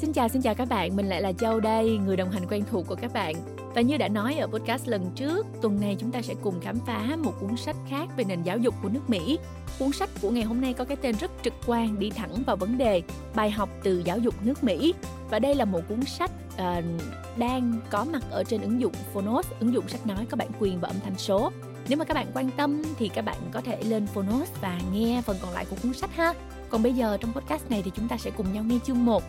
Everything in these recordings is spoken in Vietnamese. Xin chào các bạn, mình lại là Châu đây, người đồng hành quen thuộc của các bạn. Và như đã nói ở podcast lần trước, tuần này chúng ta sẽ cùng khám phá một cuốn sách khác về nền giáo dục của nước Mỹ. Cuốn sách của ngày hôm nay có cái tên rất trực quan, đi thẳng vào vấn đề, bài học từ giáo dục nước Mỹ. Và đây là một cuốn sách đang có mặt ở trên ứng dụng Phonos, ứng dụng sách nói có bản quyền và âm thanh số. Nếu mà các bạn quan tâm thì các bạn có thể lên Phonos và nghe phần còn lại của cuốn sách ha. Còn bây giờ trong podcast này thì chúng ta sẽ cùng nhau nghe chương 1.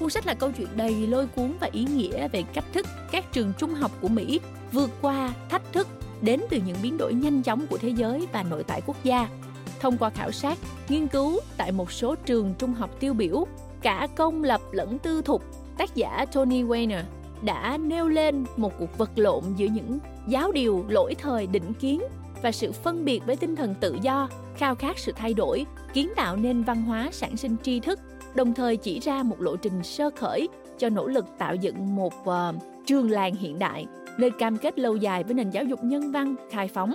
Cuốn sách là câu chuyện đầy lôi cuốn và ý nghĩa về cách thức các trường trung học của Mỹ vượt qua thách thức đến từ những biến đổi nhanh chóng của thế giới và nội tại quốc gia. Thông qua khảo sát, nghiên cứu tại một số trường trung học tiêu biểu, cả công lập lẫn tư thục, tác giả Tony Weiner đã nêu lên một cuộc vật lộn giữa những giáo điều lỗi thời định kiến và sự phân biệt với tinh thần tự do, khao khát sự thay đổi, kiến tạo nên văn hóa sản sinh tri thức, đồng thời chỉ ra một lộ trình sơ khởi cho nỗ lực tạo dựng một trường làng hiện đại, nơi cam kết lâu dài với nền giáo dục nhân văn, khai phóng.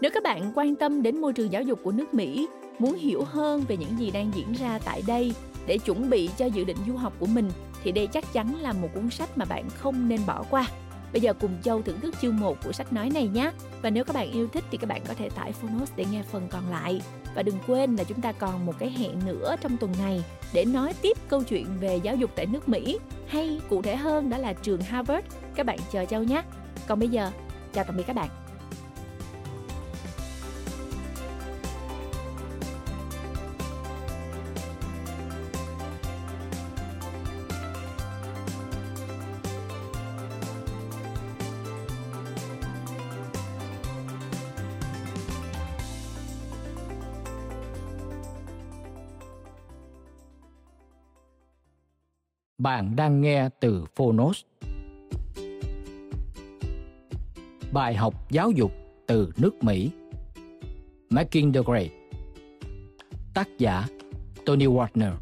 Nếu các bạn quan tâm đến môi trường giáo dục của nước Mỹ, muốn hiểu hơn về những gì đang diễn ra tại đây để chuẩn bị cho dự định du học của mình, thì đây chắc chắn là một cuốn sách mà bạn không nên bỏ qua. Bây giờ cùng Châu thưởng thức chương 1 của sách nói này nhé. Và nếu các bạn yêu thích thì các bạn có thể tải Phonos để nghe phần còn lại. Và đừng quên là chúng ta còn một cái hẹn nữa trong tuần này để nói tiếp câu chuyện về giáo dục tại nước Mỹ, hay cụ thể hơn đó là trường Harvard. Các bạn chờ Châu nhé. Còn bây giờ, chào tạm biệt các bạn. Bạn đang nghe từ Phonos. Bài học giáo dục từ nước Mỹ. Making the grade. Tác giả Tony Wagner.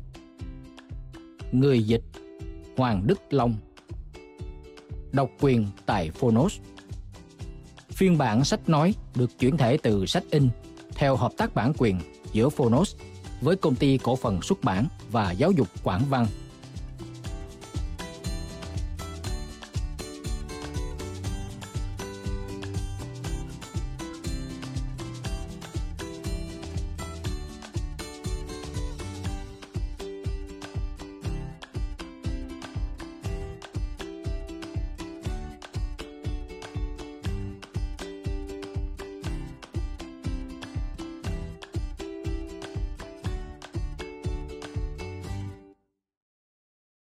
Người dịch Hoàng Đức Long. Độc quyền tại Phonos. Phiên bản sách nói được chuyển thể từ sách in theo hợp tác bản quyền giữa Phonos với Công ty Cổ phần Xuất bản và Giáo dục Quảng Văn.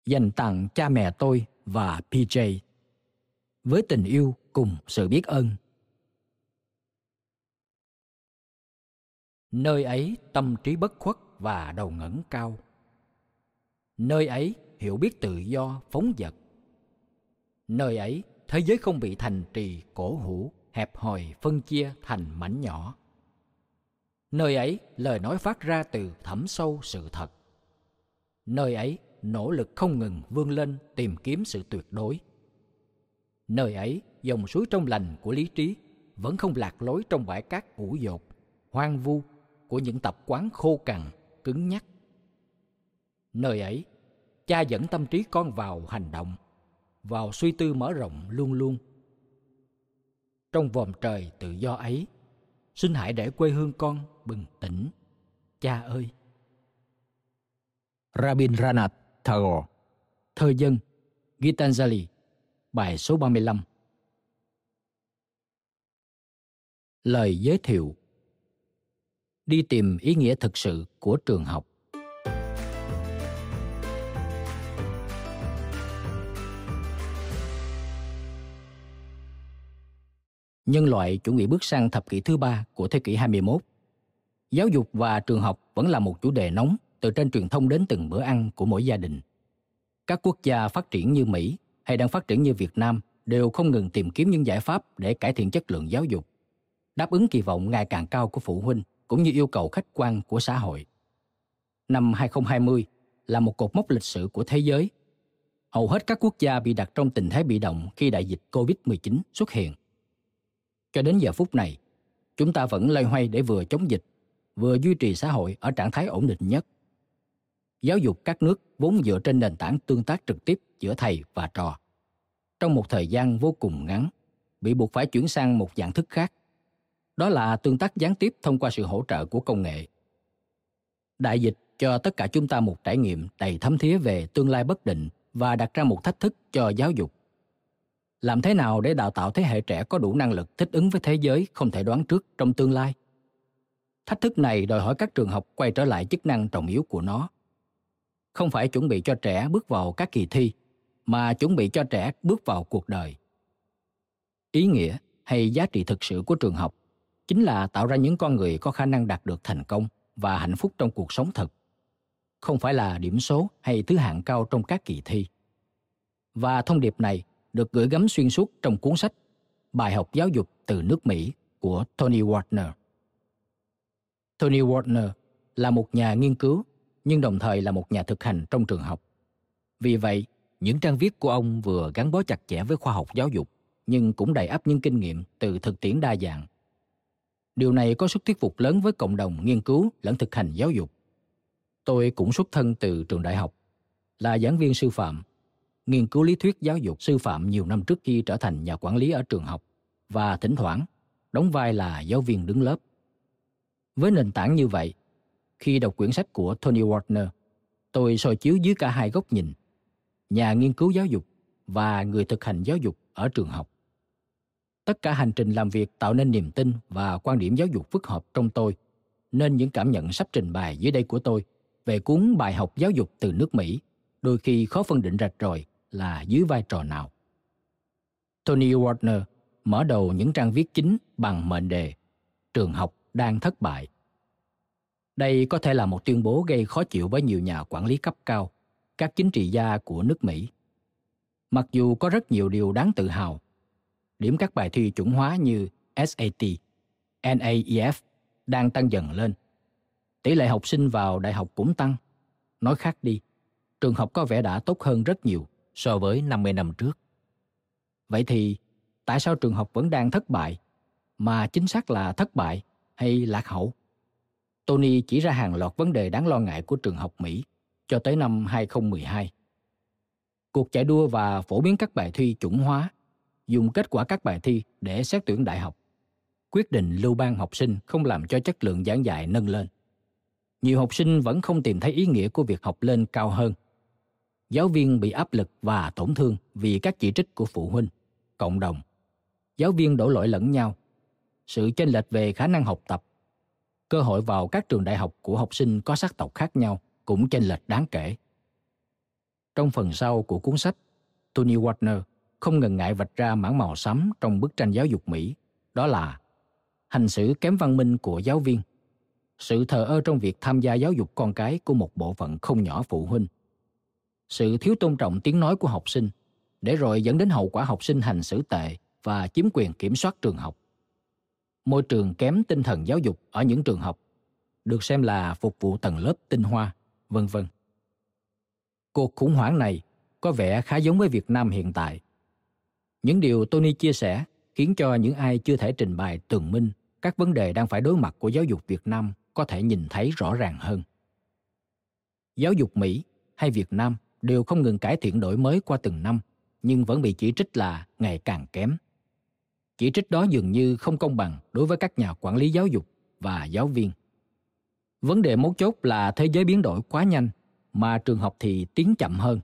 Dành tặng cha mẹ tôi và PJ với tình yêu cùng sự biết ơn. Nơi ấy tâm trí bất khuất và đầu ngẩng cao. Nơi ấy hiểu biết tự do phóng dật. Nơi ấy thế giới không bị thành trì cổ hủ hẹp hòi phân chia thành mảnh nhỏ. Nơi ấy lời nói phát ra từ thẳm sâu sự thật. Nơi ấy nỗ lực không ngừng vươn lên tìm kiếm sự tuyệt đối. Nơi ấy, dòng suối trong lành của lý trí vẫn không lạc lối trong bãi cát ủ dột, hoang vu của những tập quán khô cằn, cứng nhắc. Nơi ấy, cha dẫn tâm trí con vào hành động, vào suy tư mở rộng luôn luôn. Trong vòm trời tự do ấy, xin hãy để quê hương con bừng tỉnh, cha ơi. Rabin Ranat Tagore, thơ dân, Gitanjali, bài số 35. Lời giới thiệu. Đi tìm ý nghĩa thực sự của trường học. Nhân loại chuẩn bị bước sang thập kỷ thứ 3 của thế kỷ 21. Giáo dục và trường học vẫn là một chủ đề nóng từ trên truyền thông đến từng bữa ăn của mỗi gia đình. Các quốc gia phát triển như Mỹ hay đang phát triển như Việt Nam đều không ngừng tìm kiếm những giải pháp để cải thiện chất lượng giáo dục, đáp ứng kỳ vọng ngày càng cao của phụ huynh cũng như yêu cầu khách quan của xã hội. Năm 2020 là một cột mốc lịch sử của thế giới. Hầu hết các quốc gia bị đặt trong tình thế bị động khi đại dịch COVID-19 xuất hiện. Cho đến giờ phút này, chúng ta vẫn loay hoay để vừa chống dịch, vừa duy trì xã hội ở trạng thái ổn định nhất. Giáo dục các nước vốn dựa trên nền tảng tương tác trực tiếp giữa thầy và trò. Trong một thời gian vô cùng ngắn, bị buộc phải chuyển sang một dạng thức khác, đó là tương tác gián tiếp thông qua sự hỗ trợ của công nghệ. Đại dịch cho tất cả chúng ta một trải nghiệm đầy thấm thía về tương lai bất định và đặt ra một thách thức cho giáo dục. Làm thế nào để đào tạo thế hệ trẻ có đủ năng lực thích ứng với thế giới không thể đoán trước trong tương lai? Thách thức này đòi hỏi các trường học quay trở lại chức năng trọng yếu của nó. Không phải chuẩn bị cho trẻ bước vào các kỳ thi, mà chuẩn bị cho trẻ bước vào cuộc đời. Ý nghĩa hay giá trị thực sự của trường học chính là tạo ra những con người có khả năng đạt được thành công và hạnh phúc trong cuộc sống thật, không phải là điểm số hay thứ hạng cao trong các kỳ thi. Và thông điệp này được gửi gắm xuyên suốt trong cuốn sách Bài học giáo dục từ nước Mỹ của Tony Wagner. Tony Wagner là một nhà nghiên cứu, nhưng đồng thời là một nhà thực hành trong trường học. Vì vậy, những trang viết của ông vừa gắn bó chặt chẽ với khoa học giáo dục, nhưng cũng đầy ắp những kinh nghiệm từ thực tiễn đa dạng. Điều này có sức thuyết phục lớn với cộng đồng nghiên cứu lẫn thực hành giáo dục. Tôi cũng xuất thân từ trường đại học, là giảng viên sư phạm, nghiên cứu lý thuyết giáo dục sư phạm nhiều năm trước khi trở thành nhà quản lý ở trường học, và thỉnh thoảng đóng vai là giáo viên đứng lớp. Với nền tảng như vậy, khi đọc quyển sách của Tony Wagner, tôi soi chiếu dưới cả hai góc nhìn, nhà nghiên cứu giáo dục và người thực hành giáo dục ở trường học. Tất cả hành trình làm việc tạo nên niềm tin và quan điểm giáo dục phức hợp trong tôi, nên những cảm nhận sắp trình bày dưới đây của tôi về cuốn Bài học giáo dục từ nước Mỹ đôi khi khó phân định rạch ròi là dưới vai trò nào. Tony Wagner mở đầu những trang viết chính bằng mệnh đề Trường học đang thất bại. Đây có thể là một tuyên bố gây khó chịu với nhiều nhà quản lý cấp cao, các chính trị gia của nước Mỹ. Mặc dù có rất nhiều điều đáng tự hào, điểm các bài thi chuẩn hóa như SAT, NAEF đang tăng dần lên. Tỷ lệ học sinh vào đại học cũng tăng. Nói khác đi, trường học có vẻ đã tốt hơn rất nhiều so với 50 năm trước. Vậy thì, tại sao trường học vẫn đang thất bại, mà chính xác là thất bại hay lạc hậu? Tony chỉ ra hàng loạt vấn đề đáng lo ngại của trường học Mỹ cho tới năm 2012. Cuộc chạy đua và phổ biến các bài thi chuẩn hóa, dùng kết quả các bài thi để xét tuyển đại học, quyết định lưu ban học sinh không làm cho chất lượng giảng dạy nâng lên. Nhiều học sinh vẫn không tìm thấy ý nghĩa của việc học lên cao hơn. Giáo viên bị áp lực và tổn thương vì các chỉ trích của phụ huynh, cộng đồng. Giáo viên đổ lỗi lẫn nhau. Sự chênh lệch về khả năng học tập. Cơ hội vào các trường đại học của học sinh có sắc tộc khác nhau cũng chênh lệch đáng kể. Trong phần sau của cuốn sách, Tony Wagner không ngần ngại vạch ra mảng màu xám trong bức tranh giáo dục Mỹ, đó là hành xử kém văn minh của giáo viên, sự thờ ơ trong việc tham gia giáo dục con cái của một bộ phận không nhỏ phụ huynh, sự thiếu tôn trọng tiếng nói của học sinh, để rồi dẫn đến hậu quả học sinh hành xử tệ và chiếm quyền kiểm soát trường học. Môi trường kém tinh thần giáo dục ở những trường học được xem là phục vụ tầng lớp tinh hoa, vân vân. Cuộc khủng hoảng này có vẻ khá giống với Việt Nam hiện tại. Những điều Tony chia sẻ khiến cho những ai chưa thể trình bày tường minh các vấn đề đang phải đối mặt của giáo dục Việt Nam có thể nhìn thấy rõ ràng hơn. Giáo dục Mỹ hay Việt Nam đều không ngừng cải thiện đổi mới qua từng năm, nhưng vẫn bị chỉ trích là ngày càng kém. Chỉ trích đó dường như không công bằng đối với các nhà quản lý giáo dục và giáo viên. Vấn đề mấu chốt là thế giới biến đổi quá nhanh, mà trường học thì tiến chậm hơn.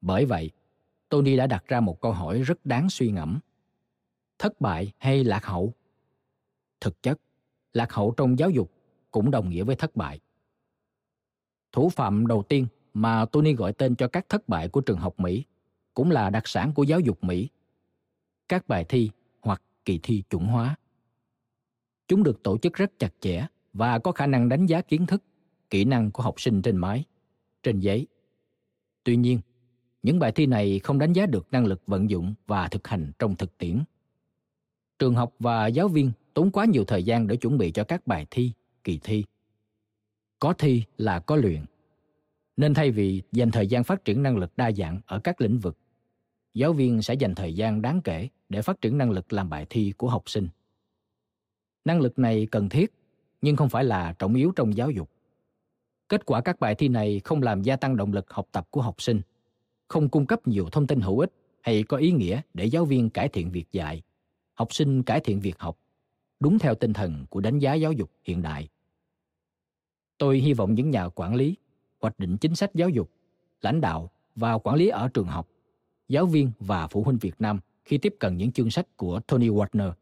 Bởi vậy, Tony đã đặt ra một câu hỏi rất đáng suy ngẫm. Thất bại hay lạc hậu? Thực chất, lạc hậu trong giáo dục cũng đồng nghĩa với thất bại. Thủ phạm đầu tiên mà Tony gọi tên cho các thất bại của trường học Mỹ cũng là đặc sản của giáo dục Mỹ: các bài thi hoặc kỳ thi chuẩn hóa. Chúng được tổ chức rất chặt chẽ và có khả năng đánh giá kiến thức, kỹ năng của học sinh trên máy, trên giấy. Tuy nhiên, những bài thi này không đánh giá được năng lực vận dụng và thực hành trong thực tiễn. Trường học và giáo viên tốn quá nhiều thời gian để chuẩn bị cho các bài thi, kỳ thi. Có thi là có luyện. Nên thay vì dành thời gian phát triển năng lực đa dạng ở các lĩnh vực, giáo viên sẽ dành thời gian đáng kể để phát triển năng lực làm bài thi của học sinh. Năng lực này cần thiết, nhưng không phải là trọng yếu trong giáo dục. Kết quả các bài thi này không làm gia tăng động lực học tập của học sinh, không cung cấp nhiều thông tin hữu ích hay có ý nghĩa để giáo viên cải thiện việc dạy, học sinh cải thiện việc học, đúng theo tinh thần của đánh giá giáo dục hiện đại. Tôi hy vọng những nhà quản lý, hoạch định chính sách giáo dục, lãnh đạo và quản lý ở trường học, giáo viên và phụ huynh Việt Nam khi tiếp cận những chương sách của Tony Wagner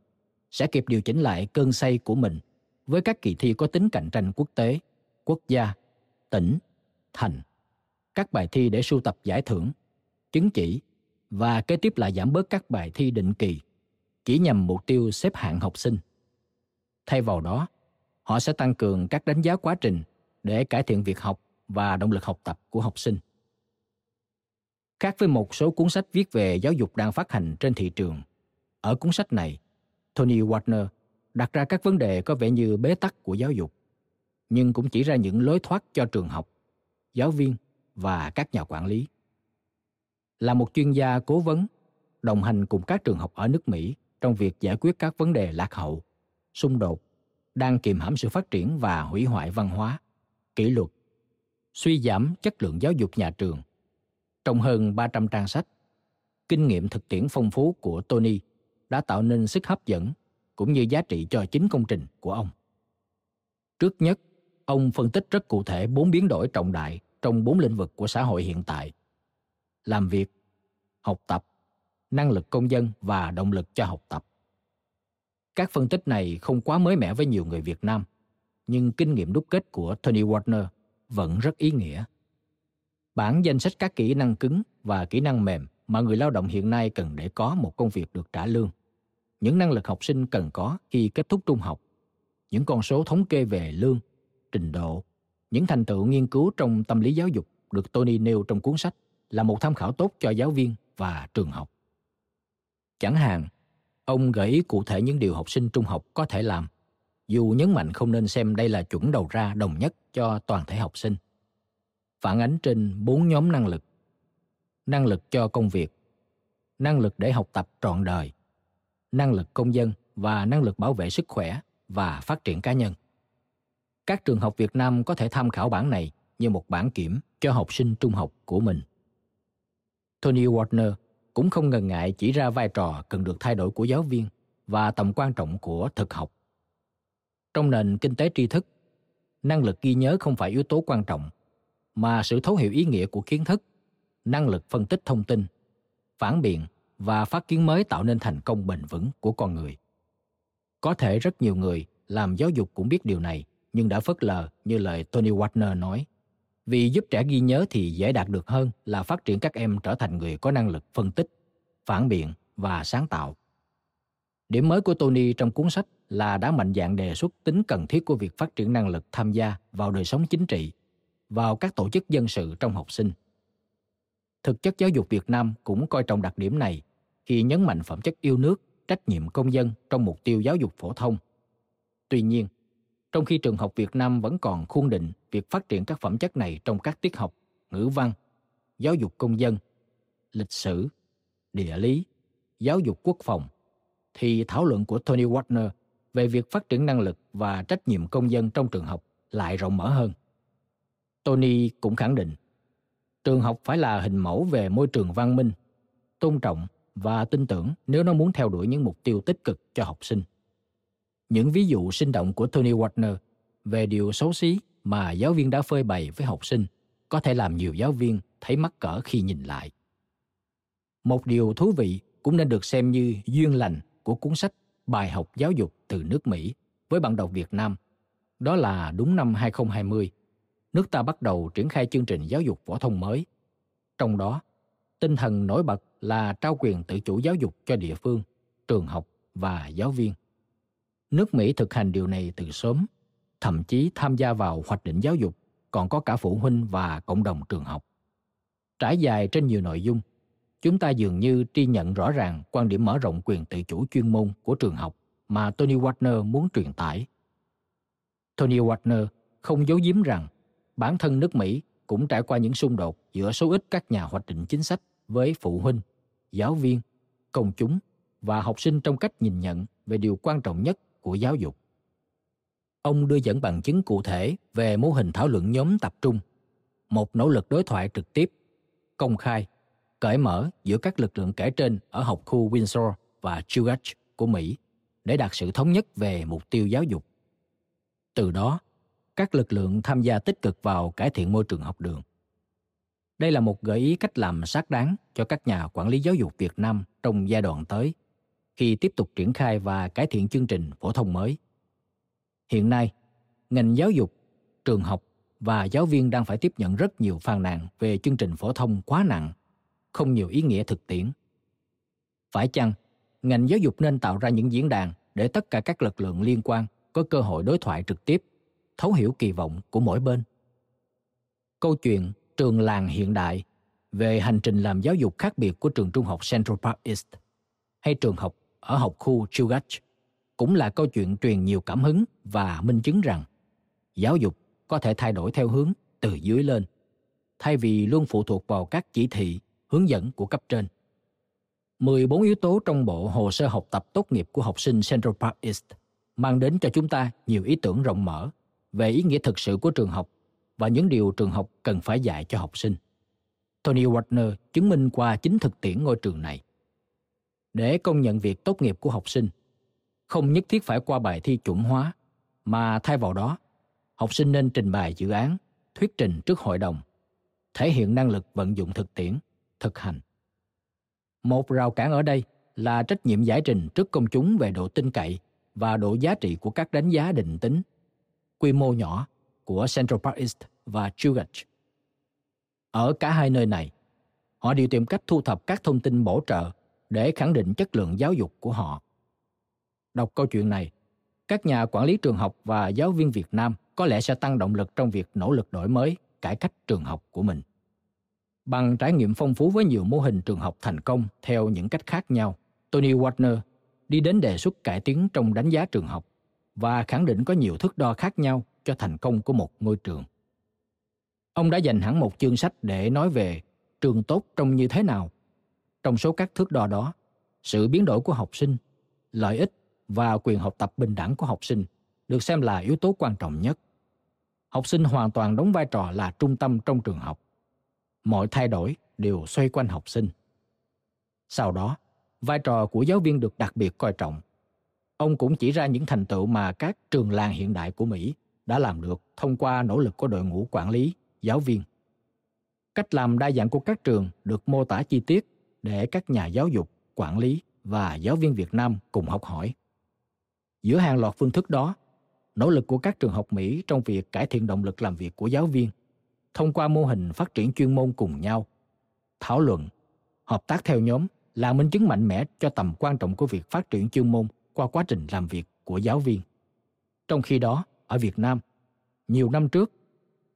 sẽ kịp điều chỉnh lại cơn say của mình với các kỳ thi có tính cạnh tranh quốc tế, quốc gia, tỉnh, thành, các bài thi để sưu tập giải thưởng, chứng chỉ và kế tiếp là giảm bớt các bài thi định kỳ chỉ nhằm mục tiêu xếp hạng học sinh. Thay vào đó, họ sẽ tăng cường các đánh giá quá trình để cải thiện việc học và động lực học tập của học sinh. Khác với một số cuốn sách viết về giáo dục đang phát hành trên thị trường, ở cuốn sách này, Tony Wagner đặt ra các vấn đề có vẻ như bế tắc của giáo dục, nhưng cũng chỉ ra những lối thoát cho trường học, giáo viên và các nhà quản lý. Là một chuyên gia cố vấn, đồng hành cùng các trường học ở nước Mỹ trong việc giải quyết các vấn đề lạc hậu, xung đột, đang kiềm hãm sự phát triển và hủy hoại văn hóa, kỷ luật, suy giảm chất lượng giáo dục nhà trường. Trong hơn 300 trang sách, kinh nghiệm thực tiễn phong phú của Tony đã tạo nên sức hấp dẫn cũng như giá trị cho chính công trình của ông. Trước nhất, ông phân tích rất cụ thể 4 biến đổi trọng đại trong 4 lĩnh vực của xã hội hiện tại: làm việc, học tập, năng lực công dân và động lực cho học tập. Các phân tích này không quá mới mẻ với nhiều người Việt Nam, nhưng kinh nghiệm đúc kết của Tony Wagner vẫn rất ý nghĩa. Bản danh sách các kỹ năng cứng và kỹ năng mềm mà người lao động hiện nay cần để có một công việc được trả lương, những năng lực học sinh cần có khi kết thúc trung học, những con số thống kê về lương, trình độ, những thành tựu nghiên cứu trong tâm lý giáo dục được Tony nêu trong cuốn sách là một tham khảo tốt cho giáo viên và trường học. Chẳng hạn, ông gợi ý cụ thể những điều học sinh trung học có thể làm, dù nhấn mạnh không nên xem đây là chuẩn đầu ra đồng nhất cho toàn thể học sinh. Phản ánh trên 4 nhóm năng lực cho công việc, năng lực để học tập trọn đời, năng lực công dân và năng lực bảo vệ sức khỏe và phát triển cá nhân. Các trường học Việt Nam có thể tham khảo bản này như một bản kiểm cho học sinh trung học của mình. Tony Wagner cũng không ngần ngại chỉ ra vai trò cần được thay đổi của giáo viên và tầm quan trọng của thực học. Trong nền kinh tế tri thức, năng lực ghi nhớ không phải yếu tố quan trọng, mà sự thấu hiểu ý nghĩa của kiến thức, năng lực phân tích thông tin, phản biện và phát kiến mới tạo nên thành công bền vững của con người. Có thể rất nhiều người làm giáo dục cũng biết điều này, nhưng đã phớt lờ như lời Tony Wagner nói, vì giúp trẻ ghi nhớ thì dễ đạt được hơn là phát triển các em trở thành người có năng lực phân tích, phản biện và sáng tạo. Điểm mới của Tony trong cuốn sách là đã mạnh dạn đề xuất tính cần thiết của việc phát triển năng lực tham gia vào đời sống chính trị, vào các tổ chức dân sự trong học sinh. Thực chất giáo dục Việt Nam cũng coi trọng đặc điểm này khi nhấn mạnh phẩm chất yêu nước, trách nhiệm công dân trong mục tiêu giáo dục phổ thông. Tuy nhiên, trong khi trường học Việt Nam vẫn còn khuôn định việc phát triển các phẩm chất này trong các tiết học ngữ văn, giáo dục công dân, lịch sử, địa lý, giáo dục quốc phòng, thì thảo luận của Tony Wagner về việc phát triển năng lực và trách nhiệm công dân trong trường học lại rộng mở hơn. Tony cũng khẳng định, trường học phải là hình mẫu về môi trường văn minh, tôn trọng và tin tưởng nếu nó muốn theo đuổi những mục tiêu tích cực cho học sinh. Những ví dụ sinh động của Tony Wagner về điều xấu xí mà giáo viên đã phơi bày với học sinh có thể làm nhiều giáo viên thấy mắc cỡ khi nhìn lại. Một điều thú vị cũng nên được xem như duyên lành của cuốn sách Bài học giáo dục từ nước Mỹ với bạn đọc Việt Nam, đó là đúng năm 2020, nước ta bắt đầu triển khai chương trình giáo dục phổ thông mới. Trong đó, tinh thần nổi bật là trao quyền tự chủ giáo dục cho địa phương, trường học và giáo viên. Nước Mỹ thực hành điều này từ sớm, thậm chí tham gia vào hoạch định giáo dục, còn có cả phụ huynh và cộng đồng trường học. Trải dài trên nhiều nội dung, chúng ta dường như tri nhận rõ ràng quan điểm mở rộng quyền tự chủ chuyên môn của trường học mà Tony Wagner muốn truyền tải. Tony Wagner không giấu giếm rằng bản thân nước Mỹ cũng trải qua những xung đột giữa số ít các nhà hoạch định chính sách với phụ huynh, giáo viên, công chúng và học sinh trong cách nhìn nhận về điều quan trọng nhất của giáo dục. ông đưa dẫn bằng chứng cụ thể về mô hình thảo luận nhóm tập trung, một nỗ lực đối thoại trực tiếp, công khai, cởi mở giữa các lực lượng kể trên ở học khu Windsor và Chugach của Mỹ để đạt sự thống nhất về mục tiêu giáo dục. Từ đó, các lực lượng tham gia tích cực vào cải thiện môi trường học đường. Đây là một gợi ý cách làm xác đáng cho các nhà quản lý giáo dục Việt Nam trong giai đoạn tới, khi tiếp tục triển khai và cải thiện chương trình phổ thông mới. Hiện nay, ngành giáo dục, trường học và giáo viên đang phải tiếp nhận rất nhiều phàn nàn về chương trình phổ thông quá nặng, không nhiều ý nghĩa thực tiễn. Phải chăng, ngành giáo dục nên tạo ra những diễn đàn để tất cả các lực lượng liên quan có cơ hội đối thoại trực tiếp, thấu hiểu kỳ vọng của mỗi bên? Câu chuyện Trường làng hiện đại về hành trình làm giáo dục khác biệt của trường trung học Central Park East hay trường học ở học khu Chugach cũng là câu chuyện truyền nhiều cảm hứng và minh chứng rằng giáo dục có thể thay đổi theo hướng từ dưới lên, thay vì luôn phụ thuộc vào các chỉ thị, hướng dẫn của cấp trên. 14 yếu tố trong bộ hồ sơ học tập tốt nghiệp của học sinh Central Park East mang đến cho chúng ta nhiều ý tưởng rộng mở về ý nghĩa thực sự của trường học và những điều trường học cần phải dạy cho học sinh. Tony Wagner chứng minh qua chính thực tiễn ngôi trường này. Để công nhận việc tốt nghiệp của học sinh, không nhất thiết phải qua bài thi chuẩn hóa, mà thay vào đó, học sinh nên trình bày dự án, thuyết trình trước hội đồng, thể hiện năng lực vận dụng thực tiễn, thực hành. Một rào cản ở đây là trách nhiệm giải trình trước công chúng về độ tin cậy và độ giá trị của các đánh giá định tính, quy mô nhỏ, của Central Park East và Chugach. Ở cả hai nơi này, họ đều tìm cách thu thập các thông tin bổ trợ để khẳng định chất lượng giáo dục của họ. Đọc câu chuyện này, các nhà quản lý trường học và giáo viên Việt Nam có lẽ sẽ tăng động lực trong việc nỗ lực đổi mới, cải cách trường học của mình. Bằng trải nghiệm phong phú với nhiều mô hình trường học thành công theo những cách khác nhau, Tony Wagner đi đến đề xuất cải tiến trong đánh giá trường học và khẳng định có nhiều thước đo khác nhau cho thành công của một ngôi trường. Ông đã dành hẳn một chương sách để nói về trường tốt trông như thế nào. Trong số các thước đo đó, sự biến đổi của học sinh, lợi ích và quyền học tập bình đẳng của học sinh được xem là yếu tố quan trọng nhất. Học sinh hoàn toàn đóng vai trò là trung tâm trong trường học. Mọi thay đổi đều xoay quanh học sinh. Sau đó, vai trò của giáo viên được đặc biệt coi trọng. Ông cũng chỉ ra những thành tựu mà các trường làng hiện đại của Mỹ đã làm được thông qua nỗ lực của đội ngũ quản lý, giáo viên. Cách làm đa dạng của các trường được mô tả chi tiết để các nhà giáo dục, quản lý và giáo viên Việt Nam cùng học hỏi. Giữa hàng loạt phương thức đó, nỗ lực của các trường học Mỹ trong việc cải thiện động lực làm việc của giáo viên, thông qua mô hình phát triển chuyên môn cùng nhau, thảo luận, hợp tác theo nhóm là minh chứng mạnh mẽ cho tầm quan trọng của việc phát triển chuyên môn qua quá trình làm việc của giáo viên. Trong khi đó, ở Việt Nam, nhiều năm trước,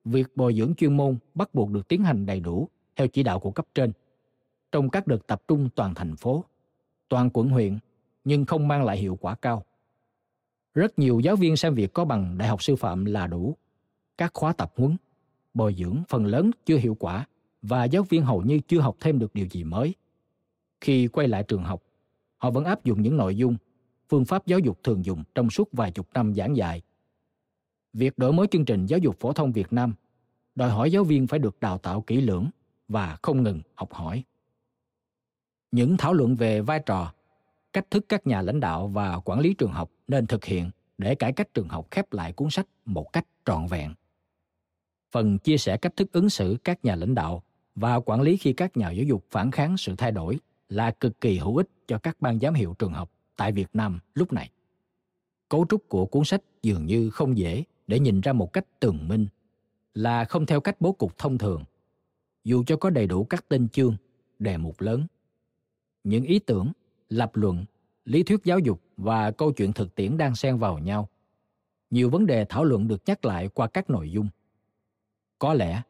việc bồi dưỡng chuyên môn bắt buộc được tiến hành đầy đủ theo chỉ đạo của cấp trên, trong các đợt tập trung toàn thành phố, toàn quận huyện, nhưng không mang lại hiệu quả cao. Rất nhiều giáo viên xem việc có bằng đại học sư phạm là đủ. Các khóa tập huấn, bồi dưỡng phần lớn chưa hiệu quả và giáo viên hầu như chưa học thêm được điều gì mới. Khi quay lại trường học, họ vẫn áp dụng những nội dung, phương pháp giáo dục thường dùng trong suốt vài chục năm giảng dạy. Việc đổi mới chương trình giáo dục phổ thông Việt Nam đòi hỏi giáo viên phải được đào tạo kỹ lưỡng và không ngừng học hỏi. Những thảo luận về vai trò, cách thức các nhà lãnh đạo và quản lý trường học nên thực hiện để cải cách trường học khép lại cuốn sách một cách trọn vẹn. Phần chia sẻ cách thức ứng xử các nhà lãnh đạo và quản lý khi các nhà giáo dục phản kháng sự thay đổi là cực kỳ hữu ích cho các ban giám hiệu trường học tại Việt Nam lúc này. Cấu trúc của cuốn sách dường như không dễ để nhìn ra một cách tường minh, là không theo cách bố cục thông thường, dù cho có đầy đủ các tên chương, đề mục lớn. Những ý tưởng, lập luận, lý thuyết giáo dục và câu chuyện thực tiễn đang xen vào nhau. Nhiều vấn đề thảo luận được nhắc lại qua các nội dung. Có lẽ,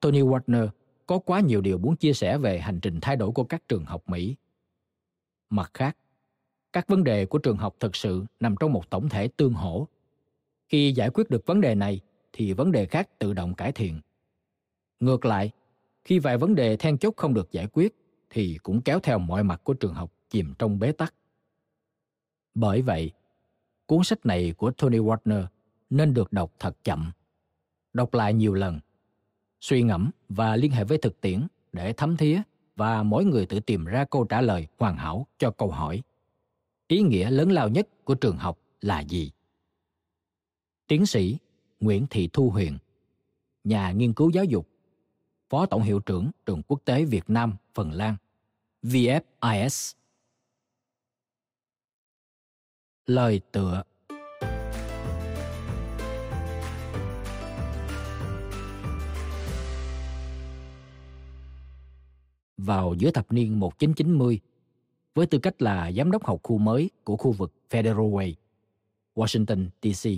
Tony Wagner có quá nhiều điều muốn chia sẻ về hành trình thay đổi của các trường học Mỹ. Mặt khác, các vấn đề của trường học thực sự nằm trong một tổng thể tương hỗ. Khi giải quyết được vấn đề này, thì vấn đề khác tự động cải thiện. Ngược lại, khi vài vấn đề then chốt không được giải quyết, thì cũng kéo theo mọi mặt của trường học chìm trong bế tắc. Bởi vậy, cuốn sách này của Tony Wagner nên được đọc thật chậm, đọc lại nhiều lần, suy ngẫm và liên hệ với thực tiễn để thấm thía và mỗi người tự tìm ra câu trả lời hoàn hảo cho câu hỏi. Ý nghĩa lớn lao nhất của trường học là gì? Tiến sĩ Nguyễn Thị Thu Huyền, nhà nghiên cứu giáo dục, Phó Tổng hiệu trưởng Trường Quốc tế Việt Nam Phần Lan, VFIS. Lời tựa. Vào giữa thập niên 1990, với tư cách là giám đốc học khu mới của khu vực Federal Way, Washington, D.C.,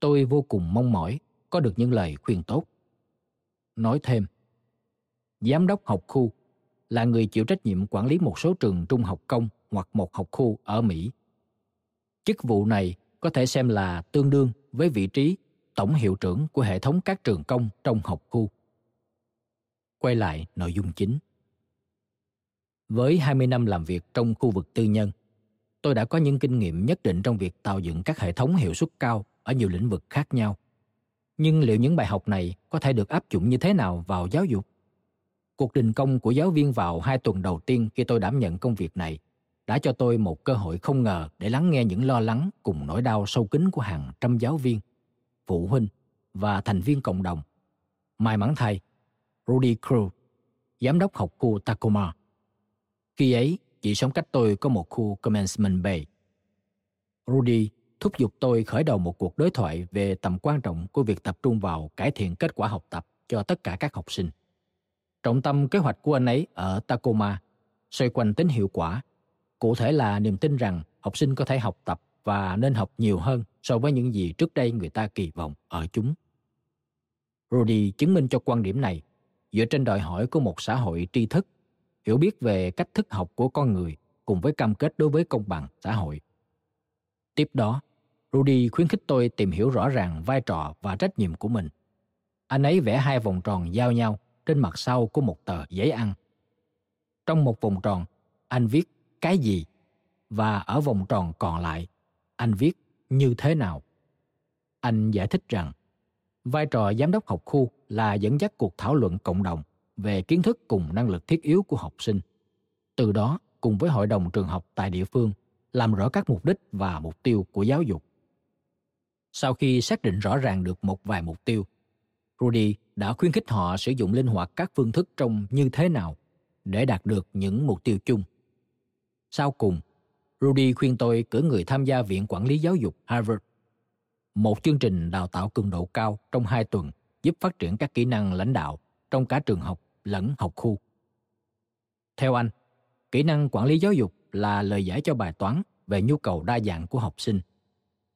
tôi vô cùng mong mỏi có được những lời khuyên tốt. Nói thêm, giám đốc học khu là người chịu trách nhiệm quản lý một số trường trung học công hoặc một học khu ở Mỹ. Chức vụ này có thể xem là tương đương với vị trí tổng hiệu trưởng của hệ thống các trường công trong học khu. Quay lại nội dung chính. Với 20 năm làm việc trong khu vực tư nhân, tôi đã có những kinh nghiệm nhất định trong việc tạo dựng các hệ thống hiệu suất cao ở nhiều lĩnh vực khác nhau. Nhưng liệu những bài học này có thể được áp dụng như thế nào vào giáo dục? Cuộc đình công của giáo viên vào 2 tuần đầu tiên khi tôi đảm nhận công việc này đã cho tôi một cơ hội không ngờ để lắng nghe những lo lắng cùng nỗi đau sâu kín của hàng trăm giáo viên, phụ huynh và thành viên cộng đồng. May mắn thay, Rudy Crew, giám đốc học khu Tacoma, khi ấy chỉ sống cách tôi có một khu Commencement Bay. Rudy thúc giục tôi khởi đầu một cuộc đối thoại về tầm quan trọng của việc tập trung vào cải thiện kết quả học tập cho tất cả các học sinh. Trọng tâm kế hoạch của anh ấy ở Tacoma xoay quanh tính hiệu quả, cụ thể là niềm tin rằng học sinh có thể học tập và nên học nhiều hơn so với những gì trước đây người ta kỳ vọng ở chúng. Rudy chứng minh cho quan điểm này dựa trên đòi hỏi của một xã hội tri thức, hiểu biết về cách thức học của con người cùng với cam kết đối với công bằng xã hội. Tiếp đó, Rudy khuyến khích tôi tìm hiểu rõ ràng vai trò và trách nhiệm của mình. Anh ấy vẽ 2 vòng tròn giao nhau trên mặt sau của một tờ giấy ăn. Trong một vòng tròn, anh viết cái gì, và ở vòng tròn còn lại, anh viết như thế nào. Anh giải thích rằng, vai trò giám đốc học khu là dẫn dắt cuộc thảo luận cộng đồng về kiến thức cùng năng lực thiết yếu của học sinh. Từ đó, cùng với hội đồng trường học tại địa phương, làm rõ các mục đích và mục tiêu của giáo dục. Sau khi xác định rõ ràng được một vài mục tiêu, Rudy đã khuyến khích họ sử dụng linh hoạt các phương thức trông như thế nào để đạt được những mục tiêu chung. Sau cùng, Rudy khuyên tôi cử người tham gia Viện Quản lý Giáo dục Harvard, một chương trình đào tạo cường độ cao trong 2 tuần giúp phát triển các kỹ năng lãnh đạo trong cả trường học lẫn học khu. Theo anh, kỹ năng quản lý giáo dục là lời giải cho bài toán về nhu cầu đa dạng của học sinh,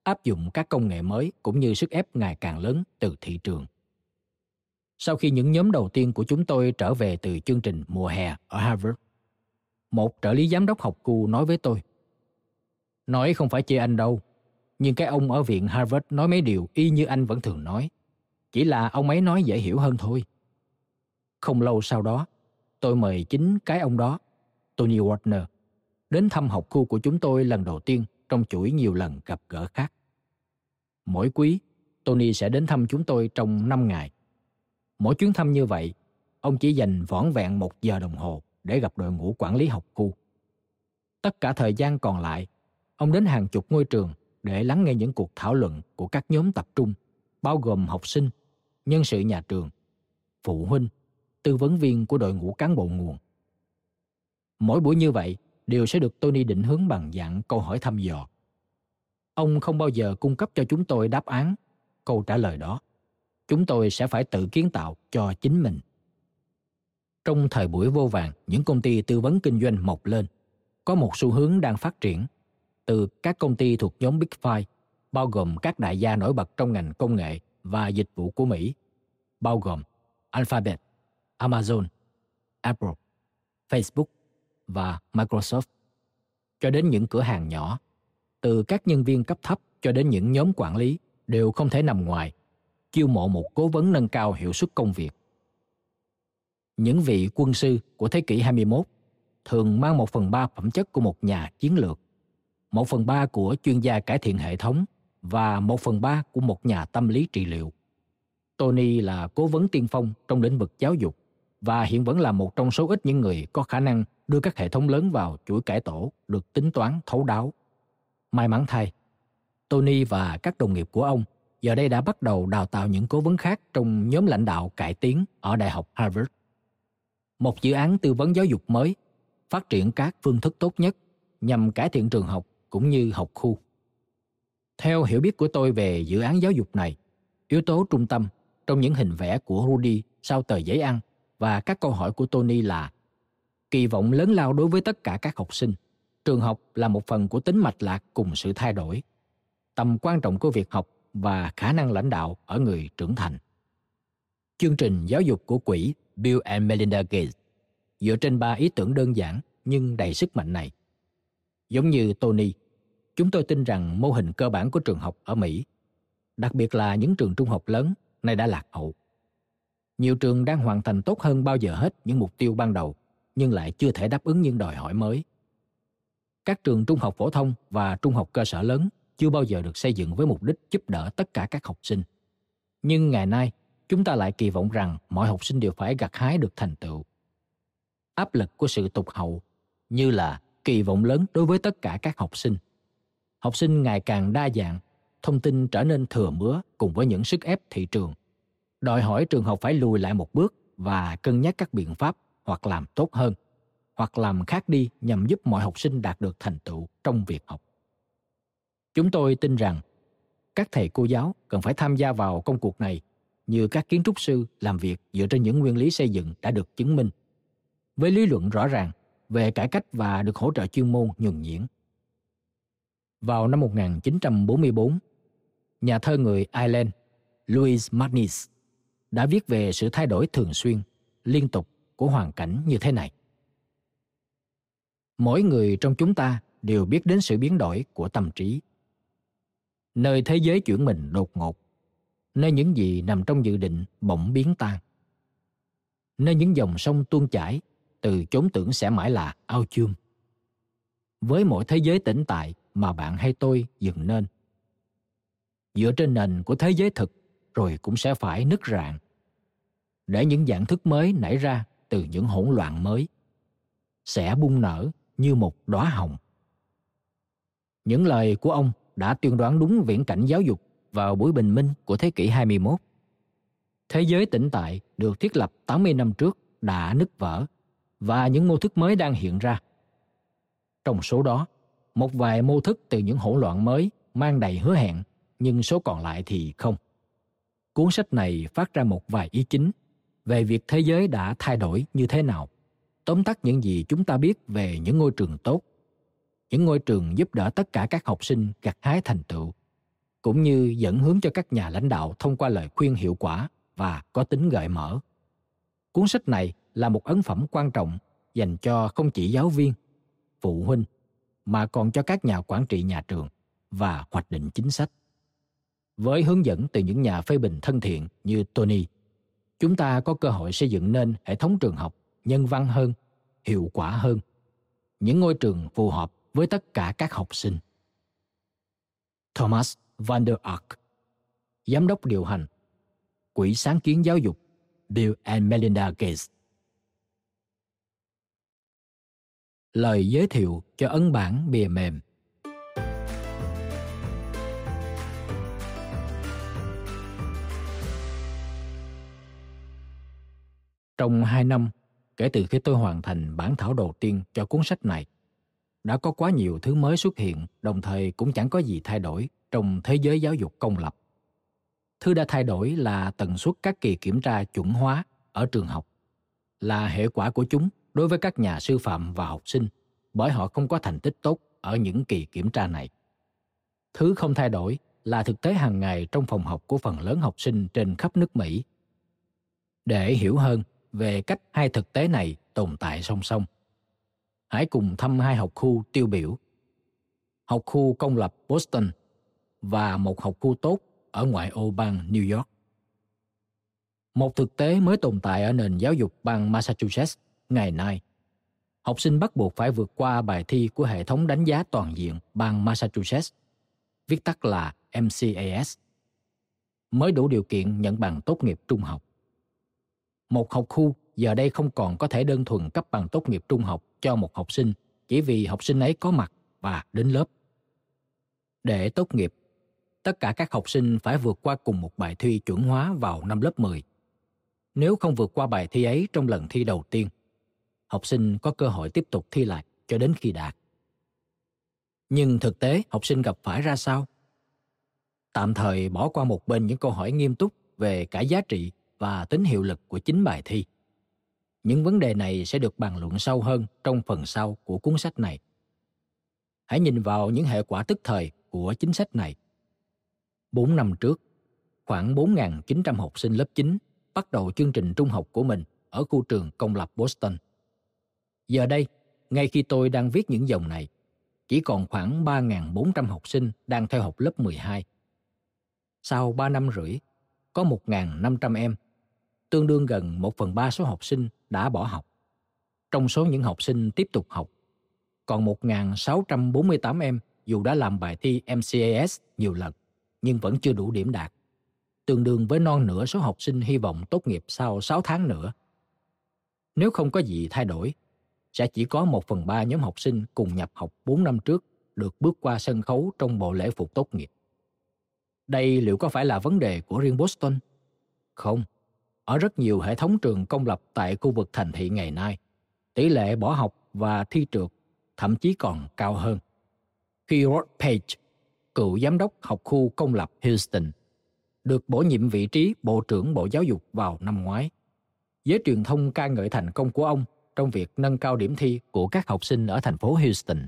áp dụng các công nghệ mới cũng như sức ép ngày càng lớn từ thị trường. Sau khi những nhóm đầu tiên của chúng tôi trở về từ chương trình mùa hè ở Harvard, một trợ lý giám đốc học khu nói với tôi, nói không phải chê anh đâu, nhưng cái ông ở viện Harvard nói mấy điều y như anh vẫn thường nói, chỉ là ông ấy nói dễ hiểu hơn thôi. Không lâu sau đó, tôi mời chính cái ông đó, Tony Wagner, đến thăm học khu của chúng tôi lần đầu tiên trong chuỗi nhiều lần gặp gỡ khác. Mỗi quý, Tony sẽ đến thăm chúng tôi trong 5 ngày. Mỗi chuyến thăm như vậy, ông chỉ dành vỏn vẹn 1 giờ đồng hồ để gặp đội ngũ quản lý học khu. Tất cả thời gian còn lại, ông đến hàng chục ngôi trường để lắng nghe những cuộc thảo luận của các nhóm tập trung, bao gồm học sinh, nhân sự nhà trường, phụ huynh, tư vấn viên của đội ngũ cán bộ nguồn. Mỗi buổi như vậy, đều sẽ được Tony định hướng bằng dạng câu hỏi thăm dò. Ông không bao giờ cung cấp cho chúng tôi đáp án, câu trả lời đó. Chúng tôi sẽ phải tự kiến tạo cho chính mình. Trong thời buổi vô vàn, những công ty tư vấn kinh doanh mọc lên. Có một xu hướng đang phát triển. Từ các công ty thuộc nhóm Big Five, bao gồm các đại gia nổi bật trong ngành công nghệ và dịch vụ của Mỹ, bao gồm Alphabet, Amazon, Apple, Facebook và Microsoft, cho đến những cửa hàng nhỏ, từ các nhân viên cấp thấp cho đến những nhóm quản lý đều không thể nằm ngoài, chiêu mộ một cố vấn nâng cao hiệu suất công việc. Những vị quân sư của thế kỷ 21 thường mang 1/3 phẩm chất của một nhà chiến lược, 1/3 của chuyên gia cải thiện hệ thống và 1/3 của một nhà tâm lý trị liệu. Tony là cố vấn tiên phong trong lĩnh vực giáo dục và hiện vẫn là một trong số ít những người có khả năng đưa các hệ thống lớn vào chuỗi cải tổ được tính toán thấu đáo. May mắn thay, Tony và các đồng nghiệp của ông giờ đây đã bắt đầu đào tạo những cố vấn khác trong nhóm lãnh đạo cải tiến ở Đại học Harvard. Một dự án tư vấn giáo dục mới, phát triển các phương thức tốt nhất nhằm cải thiện trường học cũng như học khu. Theo hiểu biết của tôi về dự án giáo dục này, yếu tố trung tâm trong những hình vẽ của Rudy sau tờ giấy ăn và các câu hỏi của Tony là kỳ vọng lớn lao đối với tất cả các học sinh. Trường học là một phần của tính mạch lạc cùng sự thay đổi, tầm quan trọng của việc học và khả năng lãnh đạo ở người trưởng thành. Chương trình giáo dục của quỹ Bill and Melinda Gates dựa trên 3 ý tưởng đơn giản nhưng đầy sức mạnh này. Giống như Tony, chúng tôi tin rằng mô hình cơ bản của trường học ở Mỹ, đặc biệt là những trường trung học lớn, nay đã lạc hậu. Nhiều trường đang hoàn thành tốt hơn bao giờ hết những mục tiêu ban đầu, nhưng lại chưa thể đáp ứng những đòi hỏi mới. Các trường trung học phổ thông và trung học cơ sở lớn chưa bao giờ được xây dựng với mục đích giúp đỡ tất cả các học sinh. Nhưng ngày nay, chúng ta lại kỳ vọng rằng mọi học sinh đều phải gặt hái được thành tựu. Áp lực của sự tụt hậu như là kỳ vọng lớn đối với tất cả các học sinh. Học sinh ngày càng đa dạng, thông tin trở nên thừa mứa cùng với những sức ép thị trường. Đòi hỏi trường học phải lùi lại một bước và cân nhắc các biện pháp hoặc làm tốt hơn, hoặc làm khác đi nhằm giúp mọi học sinh đạt được thành tựu trong việc học. Chúng tôi tin rằng các thầy cô giáo cần phải tham gia vào công cuộc này như các kiến trúc sư làm việc dựa trên những nguyên lý xây dựng đã được chứng minh, với lý luận rõ ràng về cải cách và được hỗ trợ chuyên môn nhuần nhuyễn. Vào năm 1944, nhà thơ người Ireland Louise MacNeice đã viết về sự thay đổi thường xuyên, liên tục của hoàn cảnh như thế này. Mỗi người trong chúng ta đều biết đến sự biến đổi của tâm trí. Nơi thế giới chuyển mình đột ngột, nơi những gì nằm trong dự định bỗng biến tan, nơi những dòng sông tuôn chảy từ chốn tưởng sẽ mãi là ao chuông. Với mỗi thế giới tĩnh tại mà bạn hay tôi dựng nên, dựa trên nền của thế giới thực rồi cũng sẽ phải nứt rạn, để những dạng thức mới nảy ra từ những hỗn loạn mới, sẽ bung nở như một đóa hồng. Những lời của ông đã tiên đoán đúng viễn cảnh giáo dục vào buổi bình minh của thế kỷ 21. Thế giới tĩnh tại được thiết lập 80 năm trước đã nứt vỡ và những mô thức mới đang hiện ra. Trong số đó, một vài mô thức từ những hỗn loạn mới mang đầy hứa hẹn, nhưng số còn lại thì không. Cuốn sách này phát ra một vài ý chính về việc thế giới đã thay đổi như thế nào, tóm tắt những gì chúng ta biết về những ngôi trường tốt, những ngôi trường giúp đỡ tất cả các học sinh gặt hái thành tựu, cũng như dẫn hướng cho các nhà lãnh đạo thông qua lời khuyên hiệu quả và có tính gợi mở. Cuốn sách này là một ấn phẩm quan trọng dành cho không chỉ giáo viên, phụ huynh, mà còn cho các nhà quản trị nhà trường và hoạch định chính sách. Với hướng dẫn từ những nhà phê bình thân thiện như Tony, chúng ta có cơ hội xây dựng nên hệ thống trường học nhân văn hơn, hiệu quả hơn, những ngôi trường phù hợp với tất cả các học sinh. Thomas Van der Ark, giám đốc điều hành Quỹ Sáng kiến Giáo dục Bill and Melinda Gates. Lời giới thiệu cho ấn bản bìa mềm. Trong 2 năm kể từ khi tôi hoàn thành bản thảo đầu tiên cho cuốn sách này, đã có quá nhiều thứ mới xuất hiện, đồng thời cũng chẳng có gì thay đổi trong thế giới giáo dục công lập. Thứ đã thay đổi là tần suất các kỳ kiểm tra chuẩn hóa ở trường học, là hệ quả của chúng đối với các nhà sư phạm và học sinh, bởi họ không có thành tích tốt ở những kỳ kiểm tra này. Thứ không thay đổi là thực tế hàng ngày trong phòng học của phần lớn học sinh trên khắp nước Mỹ. Để hiểu hơn về cách hai thực tế này tồn tại song song, hãy cùng thăm 2 học khu tiêu biểu: học khu công lập Boston và một học khu tốt ở ngoại ô bang New York. Một thực tế mới tồn tại ở nền giáo dục bang Massachusetts ngày nay. Học sinh bắt buộc phải vượt qua bài thi của hệ thống đánh giá toàn diện bang Massachusetts. viết tắt là MCAS, mới đủ điều kiện nhận bằng tốt nghiệp trung học. Một học khu giờ đây không còn có thể đơn thuần cấp bằng tốt nghiệp trung học cho một học sinh chỉ vì học sinh ấy có mặt và đến lớp. Để tốt nghiệp, tất cả các học sinh phải vượt qua cùng một bài thi chuẩn hóa vào năm lớp 10. Nếu không vượt qua bài thi ấy trong lần thi đầu tiên, học sinh có cơ hội tiếp tục thi lại cho đến khi đạt. Nhưng thực tế học sinh gặp phải ra sao? Tạm thời bỏ qua một bên những câu hỏi nghiêm túc về cả giá trị và tính hiệu lực của chính bài thi. Những vấn đề này sẽ được bàn luận sâu hơn trong phần sau của cuốn sách này. Hãy nhìn vào những hệ quả tức thời của chính sách này. 4 năm trước, khoảng 4.900 học sinh lớp 9 bắt đầu chương trình trung học của mình ở khu trường công lập Boston. Giờ đây, ngay khi tôi đang viết những dòng này, chỉ còn khoảng 3.400 học sinh đang theo học lớp 12. Sau 3 năm rưỡi, có 1.500 em, tương đương gần 1/3 số học sinh đã bỏ học. Trong số những học sinh tiếp tục học, còn 1.648 em dù đã làm bài thi MCAS nhiều lần, nhưng vẫn chưa đủ điểm đạt, tương đương với non nửa số học sinh hy vọng tốt nghiệp sau 6 tháng nữa. Nếu không có gì thay đổi, sẽ chỉ có 1/3 nhóm học sinh cùng nhập học 4 năm trước được bước qua sân khấu trong bộ lễ phục tốt nghiệp. Đây liệu có phải là vấn đề của riêng Boston? Không. Ở rất nhiều hệ thống trường công lập tại khu vực thành thị ngày nay, tỷ lệ bỏ học và thi trượt thậm chí còn cao hơn. Khi Rod Page, cựu giám đốc học khu công lập Houston, được bổ nhiệm vị trí Bộ trưởng Bộ Giáo dục vào năm ngoái, giới truyền thông ca ngợi thành công của ông trong việc nâng cao điểm thi của các học sinh ở thành phố Houston.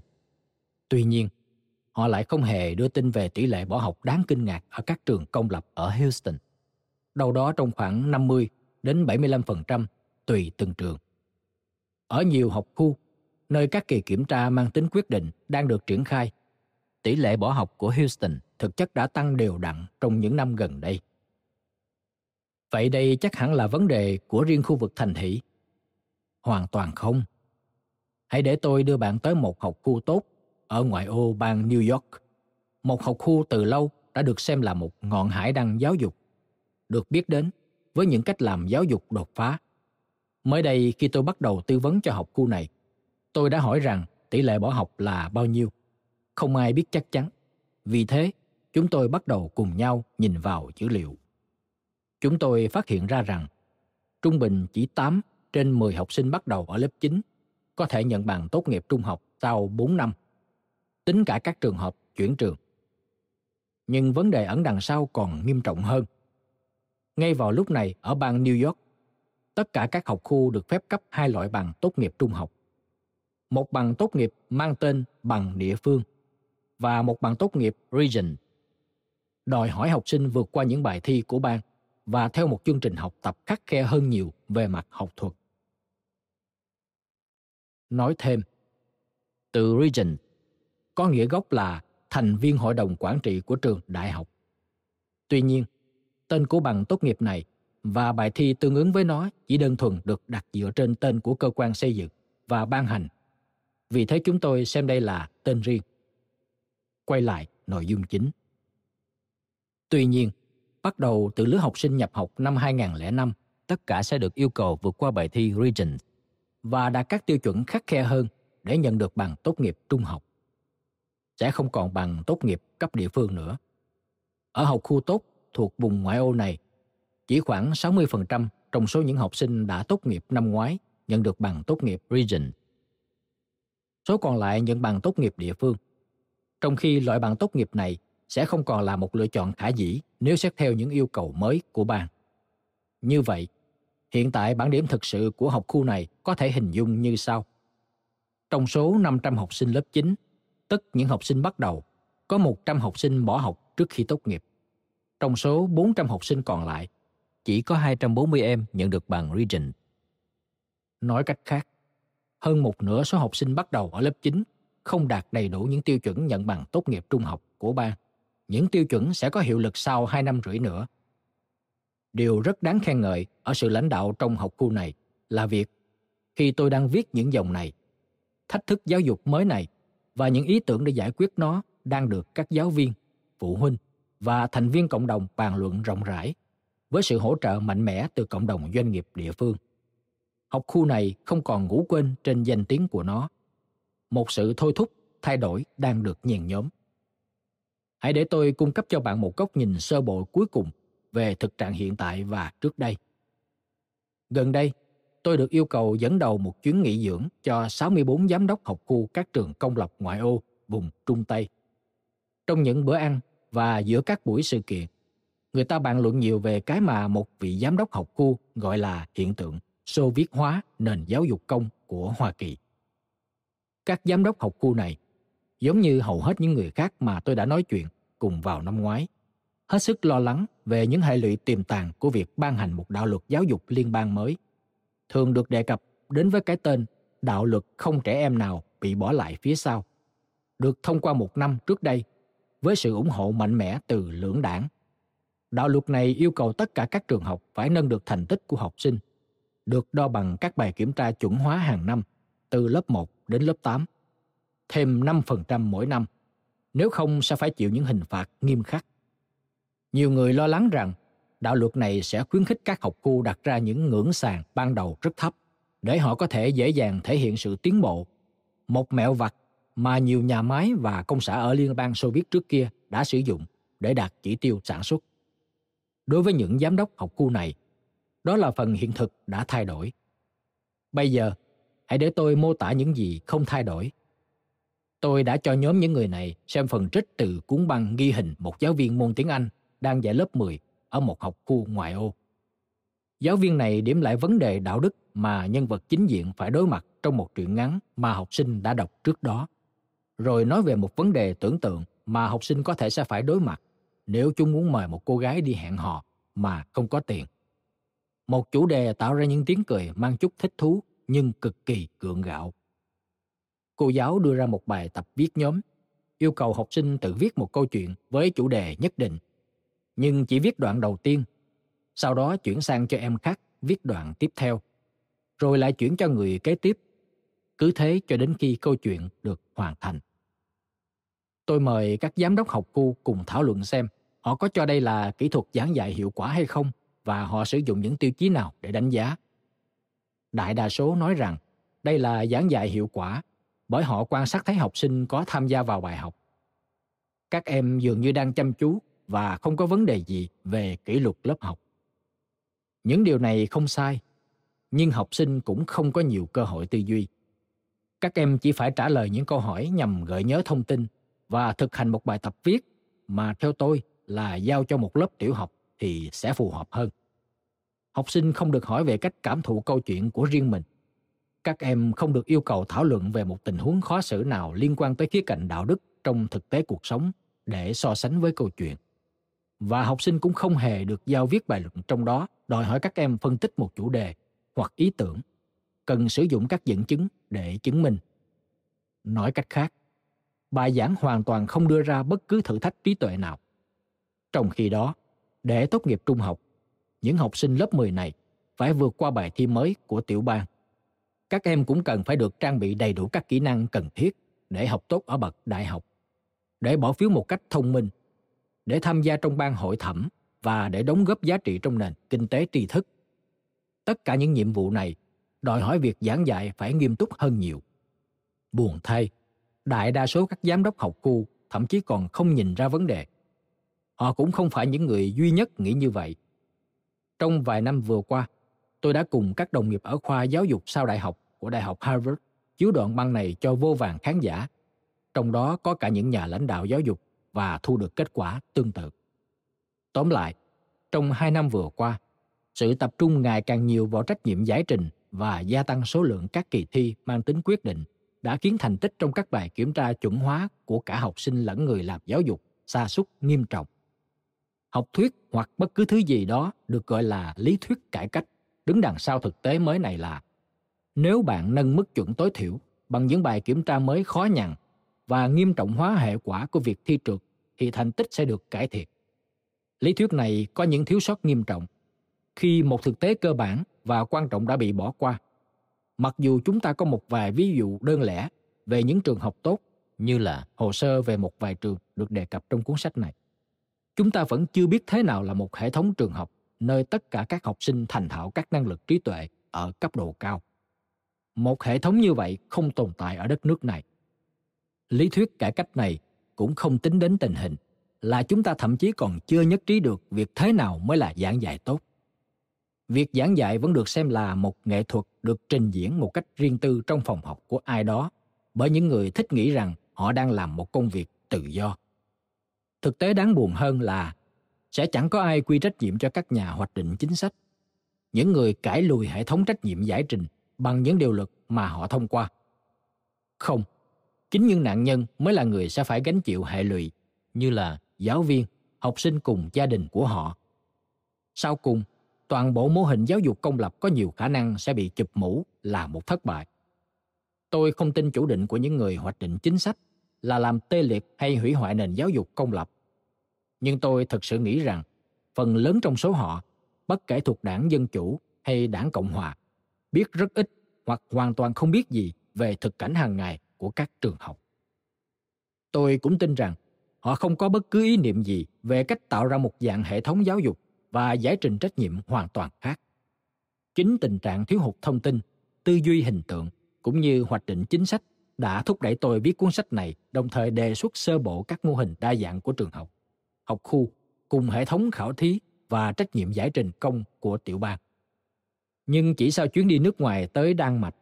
Tuy nhiên, họ lại không hề đưa tin về tỷ lệ bỏ học đáng kinh ngạc ở các trường công lập ở Houston, đâu đó trong khoảng 50-75% tùy từng trường. Ở nhiều học khu, nơi các kỳ kiểm tra mang tính quyết định đang được triển khai, tỷ lệ bỏ học của Houston thực chất đã tăng đều đặn trong những năm gần đây. Vậy đây chắc hẳn là vấn đề của riêng khu vực thành thị? Hoàn toàn không. Hãy để tôi đưa bạn tới một học khu tốt ở ngoại ô bang New York, một học khu từ lâu đã được xem là một ngọn hải đăng giáo dục, được biết đến với những cách làm giáo dục đột phá. Mới đây khi tôi bắt đầu tư vấn cho học khu này, tôi đã hỏi rằng tỷ lệ bỏ học là bao nhiêu. Không ai biết chắc chắn. Vì thế, chúng tôi bắt đầu cùng nhau nhìn vào dữ liệu. Chúng tôi phát hiện ra rằng trung bình chỉ 8 trên 10 học sinh bắt đầu ở lớp 9 có thể nhận bằng tốt nghiệp trung học sau 4 năm, tính cả các trường hợp chuyển trường. Nhưng vấn đề ẩn đằng sau còn nghiêm trọng hơn. Ngay vào lúc này ở bang New York, tất cả các học khu được phép cấp 2 loại bằng tốt nghiệp trung học. Một bằng tốt nghiệp mang tên bằng địa phương và một bằng tốt nghiệp Regents, đòi hỏi học sinh vượt qua những bài thi của bang và theo một chương trình học tập khắt khe hơn nhiều về mặt học thuật. Nói thêm, từ Regents có nghĩa gốc là thành viên hội đồng quản trị của trường đại học. Tuy nhiên, tên của bằng tốt nghiệp này và bài thi tương ứng với nó chỉ đơn thuần được đặt dựa trên tên của cơ quan xây dựng và ban hành. Vì thế chúng tôi xem đây là tên riêng. Quay lại nội dung chính. Tuy nhiên, bắt đầu từ lứa học sinh nhập học năm 2005, tất cả sẽ được yêu cầu vượt qua bài thi Regents và đạt các tiêu chuẩn khắt khe hơn để nhận được bằng tốt nghiệp trung học. Sẽ không còn bằng tốt nghiệp cấp địa phương nữa. Ở học khu tốt thuộc vùng ngoại ô này, chỉ khoảng 60% trong số những học sinh đã tốt nghiệp năm ngoái nhận được bằng tốt nghiệp Regents. Số còn lại nhận bằng tốt nghiệp địa phương. Trong khi loại bằng tốt nghiệp này sẽ không còn là một lựa chọn khả dĩ nếu xét theo những yêu cầu mới của bang. Như vậy, hiện tại bảng điểm thực sự của học khu này có thể hình dung như sau. Trong số 500 học sinh lớp 9, tức những học sinh bắt đầu, có 100 học sinh bỏ học trước khi tốt nghiệp. Trong số 400 học sinh còn lại, chỉ có 240 em nhận được bằng Regents. Nói cách khác, hơn một nửa số học sinh bắt đầu ở lớp 9 không đạt đầy đủ những tiêu chuẩn nhận bằng tốt nghiệp trung học của bang. Những tiêu chuẩn sẽ có hiệu lực sau 2 năm rưỡi nữa. Điều rất đáng khen ngợi ở sự lãnh đạo trong học khu này là việc, khi tôi đang viết những dòng này, thách thức giáo dục mới này và những ý tưởng để giải quyết nó đang được các giáo viên, phụ huynh và thành viên cộng đồng bàn luận rộng rãi với sự hỗ trợ mạnh mẽ từ cộng đồng doanh nghiệp địa phương. Học khu này không còn ngủ quên trên danh tiếng của nó. Một sự thôi thúc, thay đổi đang được nhen nhóm. Hãy để tôi cung cấp cho bạn một góc nhìn sơ bộ cuối cùng về thực trạng hiện tại và trước đây. Gần đây, tôi được yêu cầu dẫn đầu một chuyến nghỉ dưỡng cho 64 giám đốc học khu các trường công lập ngoại ô vùng Trung Tây. Trong những bữa ăn và giữa các buổi sự kiện, người ta bàn luận nhiều về cái mà một vị giám đốc học khu gọi là hiện tượng Xô Viết hóa nền giáo dục công của Hoa Kỳ. Các giám đốc học khu này, giống như hầu hết những người khác mà tôi đã nói chuyện cùng vào năm ngoái, hết sức lo lắng về những hệ lụy tiềm tàng của việc ban hành một đạo luật giáo dục liên bang mới, thường được đề cập đến với cái tên đạo luật không trẻ em nào bị bỏ lại phía sau, được thông qua một năm trước đây với sự ủng hộ mạnh mẽ từ lưỡng đảng. Đạo luật này yêu cầu tất cả các trường học phải nâng được thành tích của học sinh, được đo bằng các bài kiểm tra chuẩn hóa hàng năm từ lớp 1 đến lớp 8, thêm 5% mỗi năm, nếu không sẽ phải chịu những hình phạt nghiêm khắc. Nhiều người lo lắng rằng đạo luật này sẽ khuyến khích các học khu đặt ra những ngưỡng sàn ban đầu rất thấp để họ có thể dễ dàng thể hiện sự tiến bộ, một mẹo vặt mà nhiều nhà máy và công xã ở Liên bang Xô Viết trước kia đã sử dụng để đạt chỉ tiêu sản xuất. Đối với những giám đốc học khu này, đó là phần hiện thực đã thay đổi. Bây giờ, hãy để tôi mô tả những gì không thay đổi. Tôi đã cho nhóm những người này xem phần trích từ cuốn băng ghi hình một giáo viên môn tiếng Anh đang dạy lớp 10 ở một học khu ngoại ô. Giáo viên này điểm lại vấn đề đạo đức mà nhân vật chính diện phải đối mặt trong một truyện ngắn mà học sinh đã đọc trước đó, rồi nói về một vấn đề tưởng tượng mà học sinh có thể sẽ phải đối mặt nếu chúng muốn mời một cô gái đi hẹn hò mà không có tiền. Một chủ đề tạo ra những tiếng cười mang chút thích thú nhưng cực kỳ gượng gạo. Cô giáo đưa ra một bài tập viết nhóm, yêu cầu học sinh tự viết một câu chuyện với chủ đề nhất định, nhưng chỉ viết đoạn đầu tiên, sau đó chuyển sang cho em khác viết đoạn tiếp theo, rồi lại chuyển cho người kế tiếp, cứ thế cho đến khi câu chuyện được hoàn thành. Tôi mời các giám đốc học khu cùng thảo luận xem họ có cho đây là kỹ thuật giảng dạy hiệu quả hay không và họ sử dụng những tiêu chí nào để đánh giá. Đại đa số nói rằng đây là giảng dạy hiệu quả bởi họ quan sát thấy học sinh có tham gia vào bài học. Các em dường như đang chăm chú và không có vấn đề gì về kỷ luật lớp học. Những điều này không sai, nhưng học sinh cũng không có nhiều cơ hội tư duy. Các em chỉ phải trả lời những câu hỏi nhằm gợi nhớ thông tin và thực hành một bài tập viết mà theo tôi là giao cho một lớp tiểu học thì sẽ phù hợp hơn. Học sinh không được hỏi về cách cảm thụ câu chuyện của riêng mình. Các em không được yêu cầu thảo luận về một tình huống khó xử nào liên quan tới khía cạnh đạo đức trong thực tế cuộc sống để so sánh với câu chuyện. Và học sinh cũng không hề được giao viết bài luận trong đó đòi hỏi các em phân tích một chủ đề hoặc ý tưởng, cần sử dụng các dẫn chứng để chứng minh. Nói cách khác, bài giảng hoàn toàn không đưa ra bất cứ thử thách trí tuệ nào. Trong khi đó, để tốt nghiệp trung học, những học sinh lớp 10 này phải vượt qua bài thi mới của tiểu bang. Các em cũng cần phải được trang bị đầy đủ các kỹ năng cần thiết để học tốt ở bậc đại học, để bỏ phiếu một cách thông minh, để tham gia trong ban hội thẩm và để đóng góp giá trị trong nền kinh tế tri thức. Tất cả những nhiệm vụ này đòi hỏi việc giảng dạy phải nghiêm túc hơn nhiều. Buồn thay, đại đa số các giám đốc học khu thậm chí còn không nhìn ra vấn đề. Họ cũng không phải những người duy nhất nghĩ như vậy. Trong vài năm vừa qua, tôi đã cùng các đồng nghiệp ở khoa giáo dục sau đại học của Đại học Harvard chiếu đoạn băng này cho vô vàn khán giả, trong đó có cả những nhà lãnh đạo giáo dục và thu được kết quả tương tự. Tóm lại, trong 2 năm vừa qua, sự tập trung ngày càng nhiều vào trách nhiệm giải trình và gia tăng số lượng các kỳ thi mang tính quyết định đã khiến thành tích trong các bài kiểm tra chuẩn hóa của cả học sinh lẫn người làm giáo dục sa sút nghiêm trọng. Học thuyết hoặc bất cứ thứ gì đó được gọi là lý thuyết cải cách đứng đằng sau thực tế mới này là nếu bạn nâng mức chuẩn tối thiểu bằng những bài kiểm tra mới khó nhằn và nghiêm trọng hóa hệ quả của việc thi trượt thì thành tích sẽ được cải thiện. Lý thuyết này có những thiếu sót nghiêm trọng khi một thực tế cơ bản và quan trọng đã bị bỏ qua. Mặc dù chúng ta có một vài ví dụ đơn lẻ về những trường học tốt như là hồ sơ về một vài trường được đề cập trong cuốn sách này. Chúng ta vẫn chưa biết thế nào là một hệ thống trường học nơi tất cả các học sinh thành thạo các năng lực trí tuệ ở cấp độ cao. Một hệ thống như vậy không tồn tại ở đất nước này. Lý thuyết cải cách này cũng không tính đến tình hình, là chúng ta thậm chí còn chưa nhất trí được việc thế nào mới là giảng dạy tốt. Việc giảng dạy vẫn được xem là một nghệ thuật được trình diễn một cách riêng tư trong phòng học của ai đó, bởi những người thích nghĩ rằng họ đang làm một công việc tự do. Thực tế đáng buồn hơn là sẽ chẳng có ai quy trách nhiệm cho các nhà hoạch định chính sách, những người cãi lùi hệ thống trách nhiệm giải trình bằng những điều luật mà họ thông qua. Không, chính những nạn nhân mới là người sẽ phải gánh chịu hệ lụy, như là giáo viên, học sinh cùng gia đình của họ. Sau cùng, toàn bộ mô hình giáo dục công lập có nhiều khả năng sẽ bị chụp mũ là một thất bại. Tôi không tin chủ định của những người hoạch định chính sách là làm tê liệt hay hủy hoại nền giáo dục công lập. Nhưng tôi thực sự nghĩ rằng phần lớn trong số họ, bất kể thuộc đảng Dân Chủ hay đảng Cộng Hòa, biết rất ít hoặc hoàn toàn không biết gì về thực cảnh hàng ngày của các trường học. Tôi cũng tin rằng họ không có bất cứ ý niệm gì về cách tạo ra một dạng hệ thống giáo dục và giải trình trách nhiệm hoàn toàn khác. Chính tình trạng thiếu hụt thông tin, tư duy hình tượng cũng như hoạch định chính sách đã thúc đẩy tôi viết cuốn sách này, đồng thời đề xuất sơ bộ các mô hình đa dạng của trường học, học khu, cùng hệ thống khảo thí và trách nhiệm giải trình công của tiểu bang. Nhưng chỉ sau chuyến đi nước ngoài tới Đan Mạch,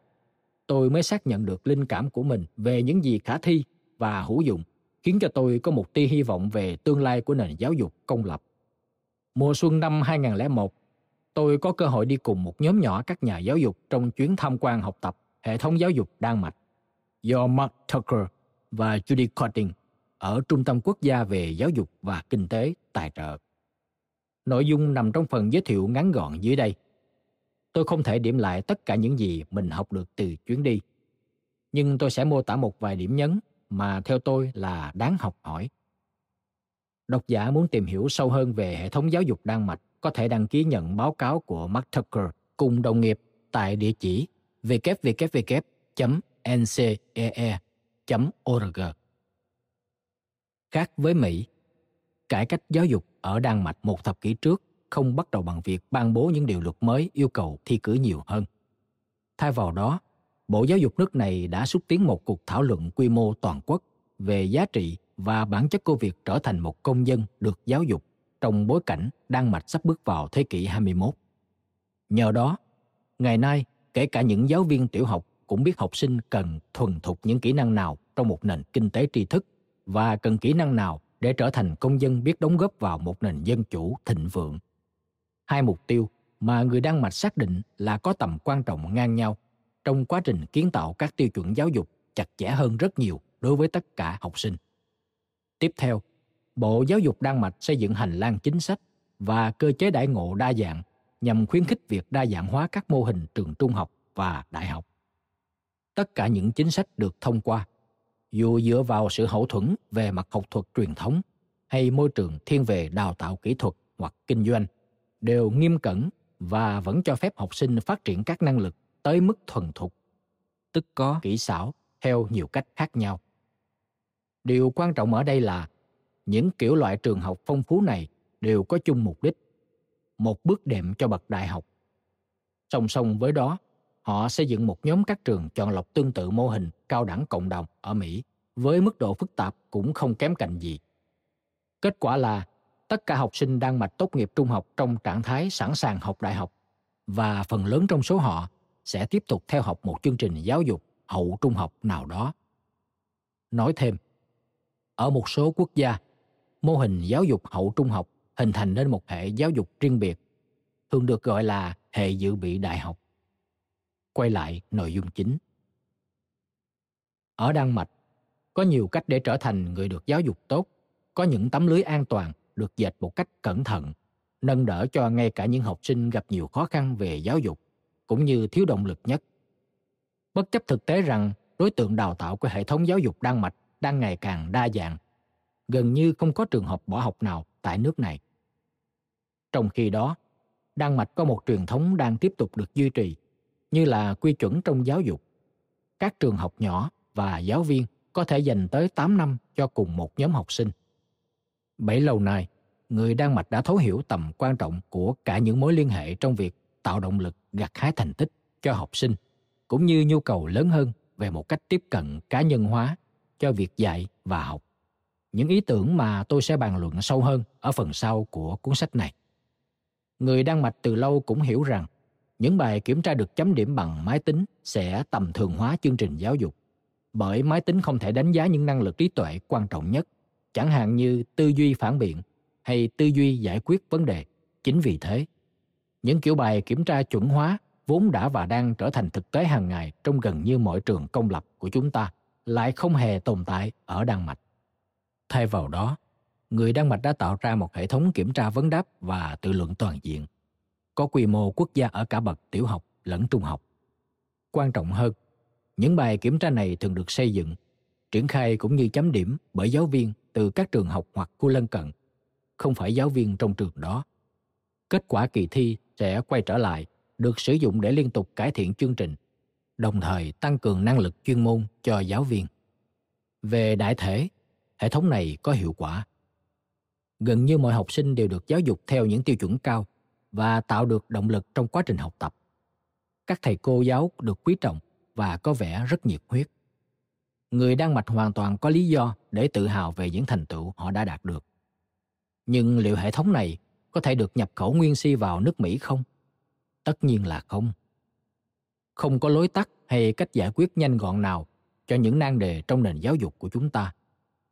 tôi mới xác nhận được linh cảm của mình về những gì khả thi và hữu dụng, khiến cho tôi có một tia hy vọng về tương lai của nền giáo dục công lập. Mùa xuân năm 2001, tôi có cơ hội đi cùng một nhóm nhỏ các nhà giáo dục trong chuyến tham quan học tập hệ thống giáo dục Đan Mạch do Mark Tucker và Judy Cotting ở Trung tâm Quốc gia về Giáo dục và Kinh tế tài trợ. Nội dung nằm trong phần giới thiệu ngắn gọn dưới đây. Tôi không thể điểm lại tất cả những gì mình học được từ chuyến đi, nhưng tôi sẽ mô tả một vài điểm nhấn mà theo tôi là đáng học hỏi. Độc giả muốn tìm hiểu sâu hơn về hệ thống giáo dục Đan Mạch có thể đăng ký nhận báo cáo của Mark Tucker cùng đồng nghiệp tại địa chỉ www.ncee.org. Khác với Mỹ, cải cách giáo dục ở Đan Mạch một thập kỷ trước không bắt đầu bằng việc ban bố những điều luật mới yêu cầu thi cử nhiều hơn. Thay vào đó, Bộ Giáo dục nước này đã xúc tiến một cuộc thảo luận quy mô toàn quốc về giá trị và bản chất của việc trở thành một công dân được giáo dục trong bối cảnh Đan Mạch sắp bước vào thế kỷ 21. Nhờ đó, ngày nay, kể cả những giáo viên tiểu học cũng biết học sinh cần thuần thục những kỹ năng nào trong một nền kinh tế tri thức và cần kỹ năng nào để trở thành công dân biết đóng góp vào một nền dân chủ thịnh vượng. Hai mục tiêu mà người Đan Mạch xác định là có tầm quan trọng ngang nhau trong quá trình kiến tạo các tiêu chuẩn giáo dục chặt chẽ hơn rất nhiều đối với tất cả học sinh. Tiếp theo, Bộ Giáo dục Đan Mạch xây dựng hành lang chính sách và cơ chế đãi ngộ đa dạng nhằm khuyến khích việc đa dạng hóa các mô hình trường trung học và đại học. Tất cả những chính sách được thông qua, dù dựa vào sự hậu thuẫn về mặt học thuật truyền thống hay môi trường thiên về đào tạo kỹ thuật hoặc kinh doanh, đều nghiêm cẩn và vẫn cho phép học sinh phát triển các năng lực tới mức thuần thục, tức có kỹ xảo theo nhiều cách khác nhau. Điều quan trọng ở đây là những kiểu loại trường học phong phú này đều có chung mục đích, một bước đệm cho bậc đại học. Song song với đó, họ xây dựng một nhóm các trường chọn lọc tương tự mô hình cao đẳng cộng đồng ở Mỹ với mức độ phức tạp cũng không kém cạnh gì. Kết quả là tất cả học sinh Đan Mạch tốt nghiệp trung học trong trạng thái sẵn sàng học đại học, và phần lớn trong số họ sẽ tiếp tục theo học một chương trình giáo dục hậu trung học nào đó. Nói thêm, ở một số quốc gia, mô hình giáo dục hậu trung học hình thành nên một hệ giáo dục riêng biệt, thường được gọi là hệ dự bị đại học. Quay lại nội dung chính. Ở Đan Mạch, có nhiều cách để trở thành người được giáo dục tốt, có những tấm lưới an toàn được dệt một cách cẩn thận, nâng đỡ cho ngay cả những học sinh gặp nhiều khó khăn về giáo dục, cũng như thiếu động lực nhất. Bất chấp thực tế rằng đối tượng đào tạo của hệ thống giáo dục Đan Mạch đang ngày càng đa dạng, gần như không có trường hợp bỏ học nào tại nước này. Trong khi đó, Đan Mạch có một truyền thống đang tiếp tục được duy trì, như là quy chuẩn trong giáo dục. Các trường học nhỏ và giáo viên có thể dành tới 8 năm cho cùng một nhóm học sinh. Bấy lâu nay, người Đan Mạch đã thấu hiểu tầm quan trọng của cả những mối liên hệ trong việc tạo động lực gặt hái thành tích cho học sinh, cũng như nhu cầu lớn hơn về một cách tiếp cận cá nhân hóa cho việc dạy và học. Những ý tưởng mà tôi sẽ bàn luận sâu hơn ở phần sau của cuốn sách này. Người Đan Mạch từ lâu cũng hiểu rằng những bài kiểm tra được chấm điểm bằng máy tính sẽ tầm thường hóa chương trình giáo dục, bởi máy tính không thể đánh giá những năng lực trí tuệ quan trọng nhất, chẳng hạn như tư duy phản biện hay tư duy giải quyết vấn đề. Chính vì thế, những kiểu bài kiểm tra chuẩn hóa vốn đã và đang trở thành thực tế hàng ngày trong gần như mọi trường công lập của chúng ta lại không hề tồn tại ở Đan Mạch. Thay vào đó, người Đan Mạch đã tạo ra một hệ thống kiểm tra vấn đáp và tự luận toàn diện, có quy mô quốc gia ở cả bậc tiểu học lẫn trung học. Quan trọng hơn, những bài kiểm tra này thường được xây dựng, triển khai cũng như chấm điểm bởi giáo viên từ các trường học hoặc khu lân cận, không phải giáo viên trong trường đó. Kết quả kỳ thi sẽ quay trở lại, được sử dụng để liên tục cải thiện chương trình, đồng thời tăng cường năng lực chuyên môn cho giáo viên. Về đại thể, hệ thống này có hiệu quả. Gần như mọi học sinh đều được giáo dục theo những tiêu chuẩn cao và tạo được động lực trong quá trình học tập. Các thầy cô giáo được quý trọng và có vẻ rất nhiệt huyết. Người Đan Mạch hoàn toàn có lý do để tự hào về những thành tựu họ đã đạt được. Nhưng liệu hệ thống này có thể được nhập khẩu nguyên si vào nước Mỹ không? Tất nhiên là không. Không có lối tắt hay cách giải quyết nhanh gọn nào cho những nan đề trong nền giáo dục của chúng ta,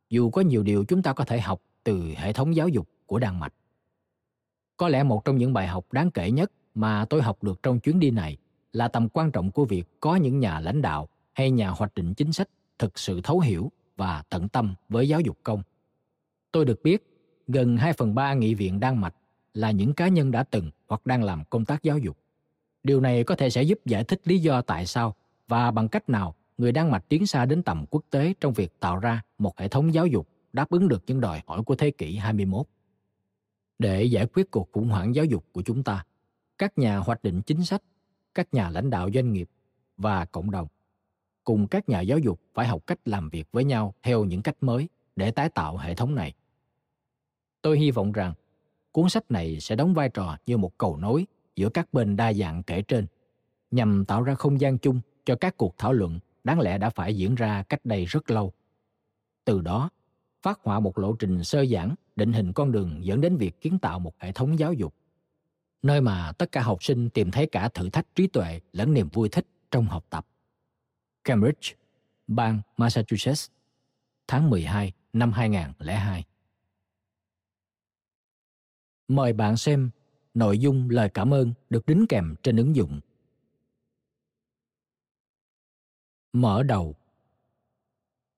dù có nhiều điều chúng ta có thể học từ hệ thống giáo dục của Đan Mạch. Có lẽ một trong những bài học đáng kể nhất mà tôi học được trong chuyến đi này là tầm quan trọng của việc có những nhà lãnh đạo hay nhà hoạch định chính sách thực sự thấu hiểu và tận tâm với giáo dục công. Tôi được biết, gần 2/3 nghị viện Đan Mạch là những cá nhân đã từng hoặc đang làm công tác giáo dục. Điều này có thể sẽ giúp giải thích lý do tại sao và bằng cách nào người Đan Mạch tiến xa đến tầm quốc tế trong việc tạo ra một hệ thống giáo dục đáp ứng được những đòi hỏi của thế kỷ 21. Để giải quyết cuộc khủng hoảng giáo dục của chúng ta, các nhà hoạch định chính sách, các nhà lãnh đạo doanh nghiệp và cộng đồng, cùng các nhà giáo dục phải học cách làm việc với nhau theo những cách mới để tái tạo hệ thống này. Tôi hy vọng rằng cuốn sách này sẽ đóng vai trò như một cầu nối giữa các bên đa dạng kể trên, nhằm tạo ra không gian chung cho các cuộc thảo luận đáng lẽ đã phải diễn ra cách đây rất lâu. Từ đó, phác họa một lộ trình sơ giản định hình con đường dẫn đến việc kiến tạo một hệ thống giáo dục, nơi mà tất cả học sinh tìm thấy cả thử thách trí tuệ lẫn niềm vui thích trong học tập. Cambridge, bang Massachusetts, tháng 12 năm 2002. Mời bạn xem nội dung lời cảm ơn được đính kèm trên ứng dụng. Mở đầu.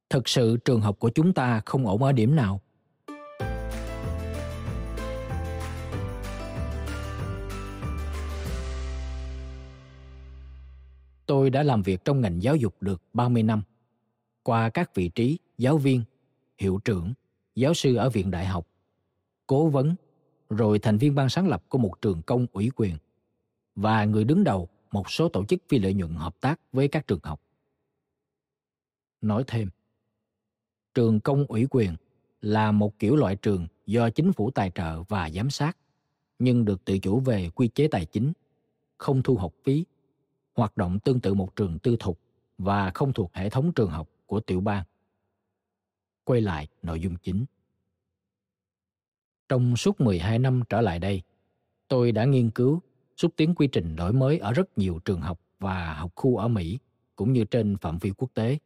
Thực sự trường học của chúng ta không ổn ở điểm nào? Tôi đã làm việc trong ngành giáo dục được 30 năm, qua các vị trí giáo viên, hiệu trưởng, giáo sư ở viện đại học, cố vấn, rồi thành viên ban sáng lập của một trường công ủy quyền và người đứng đầu một số tổ chức phi lợi nhuận hợp tác với các trường học. Nói thêm, trường công ủy quyền là một kiểu loại trường do chính phủ tài trợ và giám sát, nhưng được tự chủ về quy chế tài chính, không thu học phí, hoạt động tương tự một trường tư thục và không thuộc hệ thống trường học của tiểu bang. Quay lại nội dung chính. Trong suốt 12 năm trở lại đây, tôi đã nghiên cứu, xúc tiến quy trình đổi mới ở rất nhiều trường học và học khu ở Mỹ, cũng như trên phạm vi quốc tế.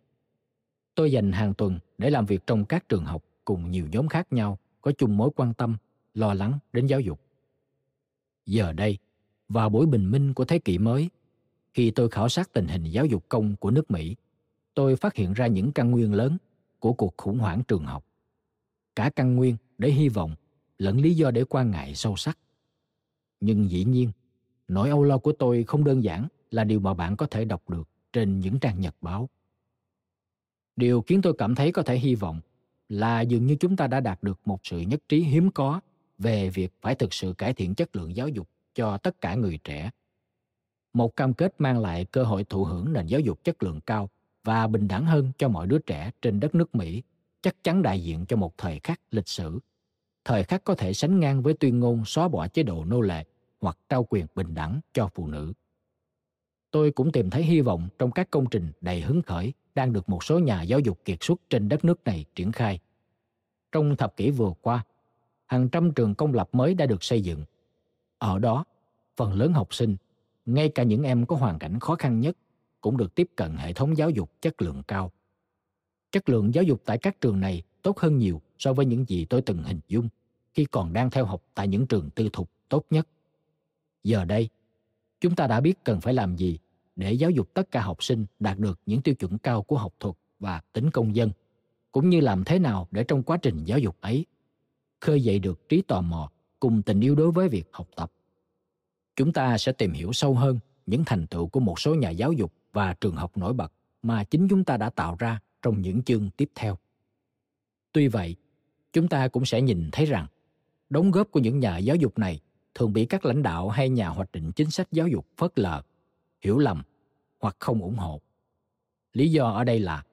Tôi dành hàng tuần để làm việc trong các trường học cùng nhiều nhóm khác nhau có chung mối quan tâm, lo lắng đến giáo dục. Giờ đây, vào buổi bình minh của thế kỷ mới, khi tôi khảo sát tình hình giáo dục công của nước Mỹ, tôi phát hiện ra những căn nguyên lớn của cuộc khủng hoảng trường học. Cả căn nguyên để hy vọng lẫn lý do để quan ngại sâu sắc. Nhưng dĩ nhiên, nỗi âu lo của tôi không đơn giản là điều mà bạn có thể đọc được trên những trang nhật báo. Điều khiến tôi cảm thấy có thể hy vọng là dường như chúng ta đã đạt được một sự nhất trí hiếm có về việc phải thực sự cải thiện chất lượng giáo dục cho tất cả người trẻ. Một cam kết mang lại cơ hội thụ hưởng nền giáo dục chất lượng cao và bình đẳng hơn cho mọi đứa trẻ trên đất nước Mỹ chắc chắn đại diện cho một thời khắc lịch sử, thời khắc có thể sánh ngang với tuyên ngôn xóa bỏ chế độ nô lệ hoặc trao quyền bình đẳng cho phụ nữ. Tôi cũng tìm thấy hy vọng trong các công trình đầy hứng khởi đang được một số nhà giáo dục kiệt xuất trên đất nước này triển khai. Trong thập kỷ vừa qua, hàng trăm trường công lập mới đã được xây dựng. Ở đó, phần lớn học sinh, ngay cả những em có hoàn cảnh khó khăn nhất, cũng được tiếp cận hệ thống giáo dục chất lượng cao. Chất lượng giáo dục tại các trường này tốt hơn nhiều so với những gì tôi từng hình dung khi còn đang theo học tại những trường tư thục tốt nhất. Giờ đây, chúng ta đã biết cần phải làm gì để giáo dục tất cả học sinh đạt được những tiêu chuẩn cao của học thuật và tính công dân, cũng như làm thế nào để trong quá trình giáo dục ấy, khơi dậy được trí tò mò cùng tình yêu đối với việc học tập. Chúng ta sẽ tìm hiểu sâu hơn những thành tựu của một số nhà giáo dục và trường học nổi bật mà chính chúng ta đã tạo ra trong những chương tiếp theo. Tuy vậy, chúng ta cũng sẽ nhìn thấy rằng đóng góp của những nhà giáo dục này thường bị các lãnh đạo hay nhà hoạch định chính sách giáo dục phớt lờ, hiểu lầm hoặc không ủng hộ. Lý do ở đây là,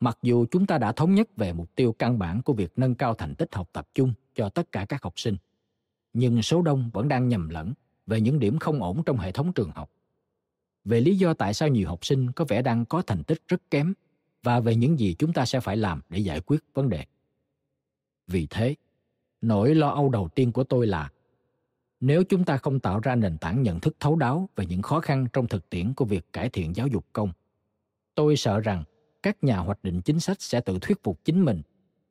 mặc dù chúng ta đã thống nhất về mục tiêu căn bản của việc nâng cao thành tích học tập chung cho tất cả các học sinh, nhưng số đông vẫn đang nhầm lẫn về những điểm không ổn trong hệ thống trường học, về lý do tại sao nhiều học sinh có vẻ đang có thành tích rất kém và về những gì chúng ta sẽ phải làm để giải quyết vấn đề. Vì thế, nỗi lo âu đầu tiên của tôi là nếu chúng ta không tạo ra nền tảng nhận thức thấu đáo về những khó khăn trong thực tiễn của việc cải thiện giáo dục công, tôi sợ rằng các nhà hoạch định chính sách sẽ tự thuyết phục chính mình,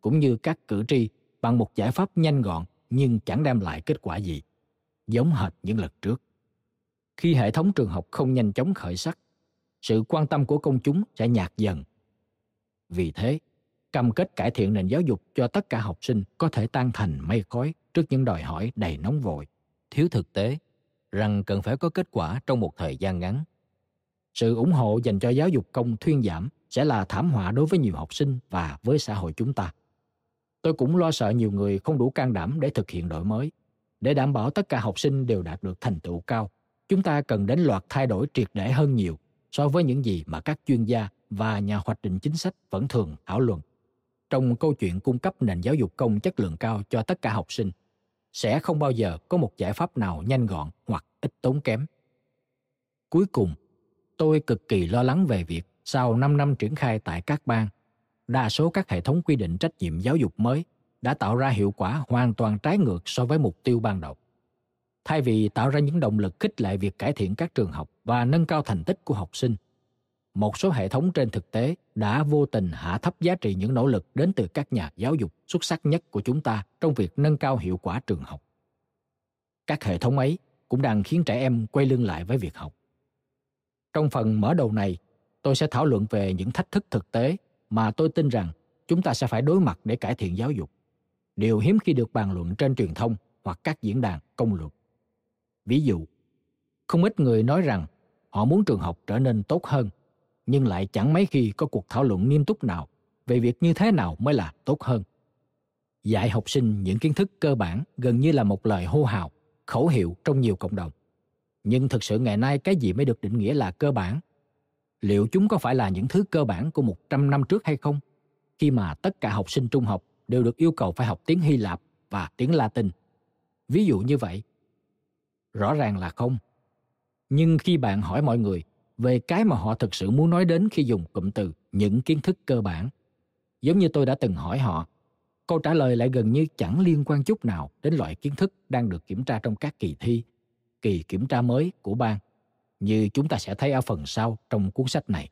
cũng như các cử tri, bằng một giải pháp nhanh gọn nhưng chẳng đem lại kết quả gì, giống hệt những lần trước. Khi hệ thống trường học không nhanh chóng khởi sắc, sự quan tâm của công chúng sẽ nhạt dần. Vì thế, cam kết cải thiện nền giáo dục cho tất cả học sinh có thể tan thành mây khói trước những đòi hỏi đầy nóng vội, thiếu thực tế, rằng cần phải có kết quả trong một thời gian ngắn. Sự ủng hộ dành cho giáo dục công thuyên giảm sẽ là thảm họa đối với nhiều học sinh và với xã hội chúng ta. Tôi cũng lo sợ nhiều người không đủ can đảm để thực hiện đổi mới. Để đảm bảo tất cả học sinh đều đạt được thành tựu cao, chúng ta cần đến loạt thay đổi triệt để hơn nhiều so với những gì mà các chuyên gia và nhà hoạch định chính sách vẫn thường thảo luận. Trong câu chuyện cung cấp nền giáo dục công chất lượng cao cho tất cả học sinh, sẽ không bao giờ có một giải pháp nào nhanh gọn hoặc ít tốn kém. Cuối cùng, tôi cực kỳ lo lắng về việc sau 5 năm triển khai tại các bang, đa số các hệ thống quy định trách nhiệm giáo dục mới đã tạo ra hiệu quả hoàn toàn trái ngược so với mục tiêu ban đầu. Thay vì tạo ra những động lực khích lệ việc cải thiện các trường học và nâng cao thành tích của học sinh, một số hệ thống trên thực tế đã vô tình hạ thấp giá trị những nỗ lực đến từ các nhà giáo dục xuất sắc nhất của chúng ta trong việc nâng cao hiệu quả trường học. Các hệ thống ấy cũng đang khiến trẻ em quay lưng lại với việc học. Trong phần mở đầu này, tôi sẽ thảo luận về những thách thức thực tế mà tôi tin rằng chúng ta sẽ phải đối mặt để cải thiện giáo dục, điều hiếm khi được bàn luận trên truyền thông hoặc các diễn đàn công luận. Ví dụ, không ít người nói rằng họ muốn trường học trở nên tốt hơn, nhưng lại chẳng mấy khi có cuộc thảo luận nghiêm túc nào về việc như thế nào mới là tốt hơn. Dạy học sinh những kiến thức cơ bản gần như là một lời hô hào, khẩu hiệu trong nhiều cộng đồng. Nhưng thực sự ngày nay cái gì mới được định nghĩa là cơ bản? Liệu chúng có phải là những thứ cơ bản của 100 năm trước hay không, khi mà tất cả học sinh trung học đều được yêu cầu phải học tiếng Hy Lạp và tiếng Latin? Ví dụ như vậy. Rõ ràng là không. Nhưng khi bạn hỏi mọi người về cái mà họ thực sự muốn nói đến khi dùng cụm từ những kiến thức cơ bản, giống như tôi đã từng hỏi họ, câu trả lời lại gần như chẳng liên quan chút nào đến loại kiến thức đang được kiểm tra trong các kỳ thi, kỳ kiểm tra mới của bang, như chúng ta sẽ thấy ở phần sau trong cuốn sách này.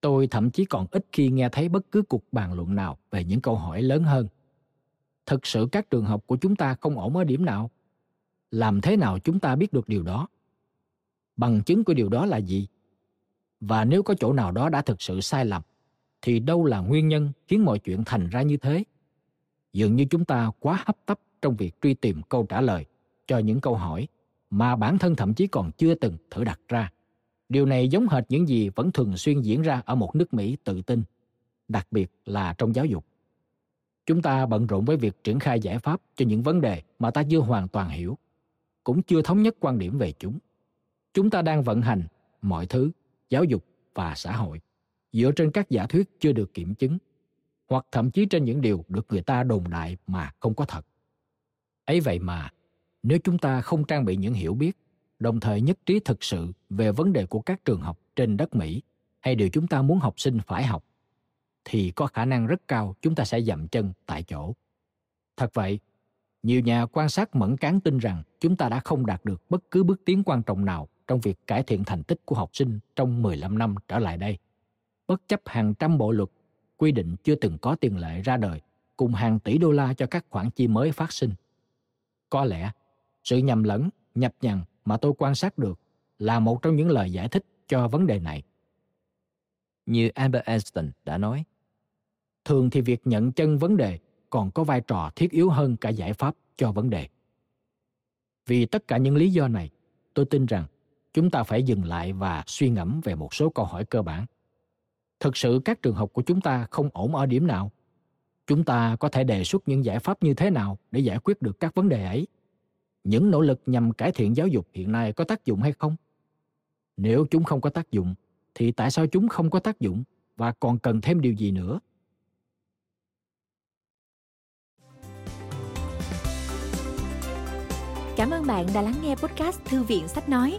Tôi thậm chí còn ít khi nghe thấy bất cứ cuộc bàn luận nào về những câu hỏi lớn hơn. Thực sự các trường học của chúng ta không ổn ở điểm nào? Làm thế nào chúng ta biết được điều đó? Bằng chứng của điều đó là gì? Và nếu có chỗ nào đó đã thực sự sai lầm, thì đâu là nguyên nhân khiến mọi chuyện thành ra như thế? Dường như chúng ta quá hấp tấp trong việc truy tìm câu trả lời cho những câu hỏi mà bản thân thậm chí còn chưa từng thử đặt ra. Điều này giống hệt những gì vẫn thường xuyên diễn ra ở một nước Mỹ tự tin, đặc biệt là trong giáo dục. Chúng ta bận rộn với việc triển khai giải pháp cho những vấn đề mà ta chưa hoàn toàn hiểu, cũng chưa thống nhất quan điểm về chúng. Chúng ta đang vận hành mọi thứ, giáo dục và xã hội, dựa trên các giả thuyết chưa được kiểm chứng, hoặc thậm chí trên những điều được người ta đồn đại mà không có thật. Ấy vậy mà, nếu chúng ta không trang bị những hiểu biết, đồng thời nhất trí thực sự về vấn đề của các trường học trên đất Mỹ hay điều chúng ta muốn học sinh phải học, thì có khả năng rất cao chúng ta sẽ dậm chân tại chỗ. Thật vậy, nhiều nhà quan sát mẫn cán tin rằng chúng ta đã không đạt được bất cứ bước tiến quan trọng nào trong việc cải thiện thành tích của học sinh trong 15 năm trở lại đây, bất chấp hàng trăm bộ luật, quy định chưa từng có tiền lệ ra đời, cùng hàng tỷ đô la cho các khoản chi mới phát sinh. Có lẽ, sự nhầm lẫn, nhập nhằng mà tôi quan sát được là một trong những lời giải thích cho vấn đề này. Như Albert Einstein đã nói, thường thì việc nhận chân vấn đề còn có vai trò thiết yếu hơn cả giải pháp cho vấn đề. Vì tất cả những lý do này, tôi tin rằng chúng ta phải dừng lại và suy ngẫm về một số câu hỏi cơ bản. Thực sự các trường học của chúng ta không ổn ở điểm nào? Chúng ta có thể đề xuất những giải pháp như thế nào để giải quyết được các vấn đề ấy? Những nỗ lực nhằm cải thiện giáo dục hiện nay có tác dụng hay không? Nếu chúng không có tác dụng, thì tại sao chúng không có tác dụng và còn cần thêm điều gì nữa? Cảm ơn bạn đã lắng nghe podcast Thư viện Sách Nói.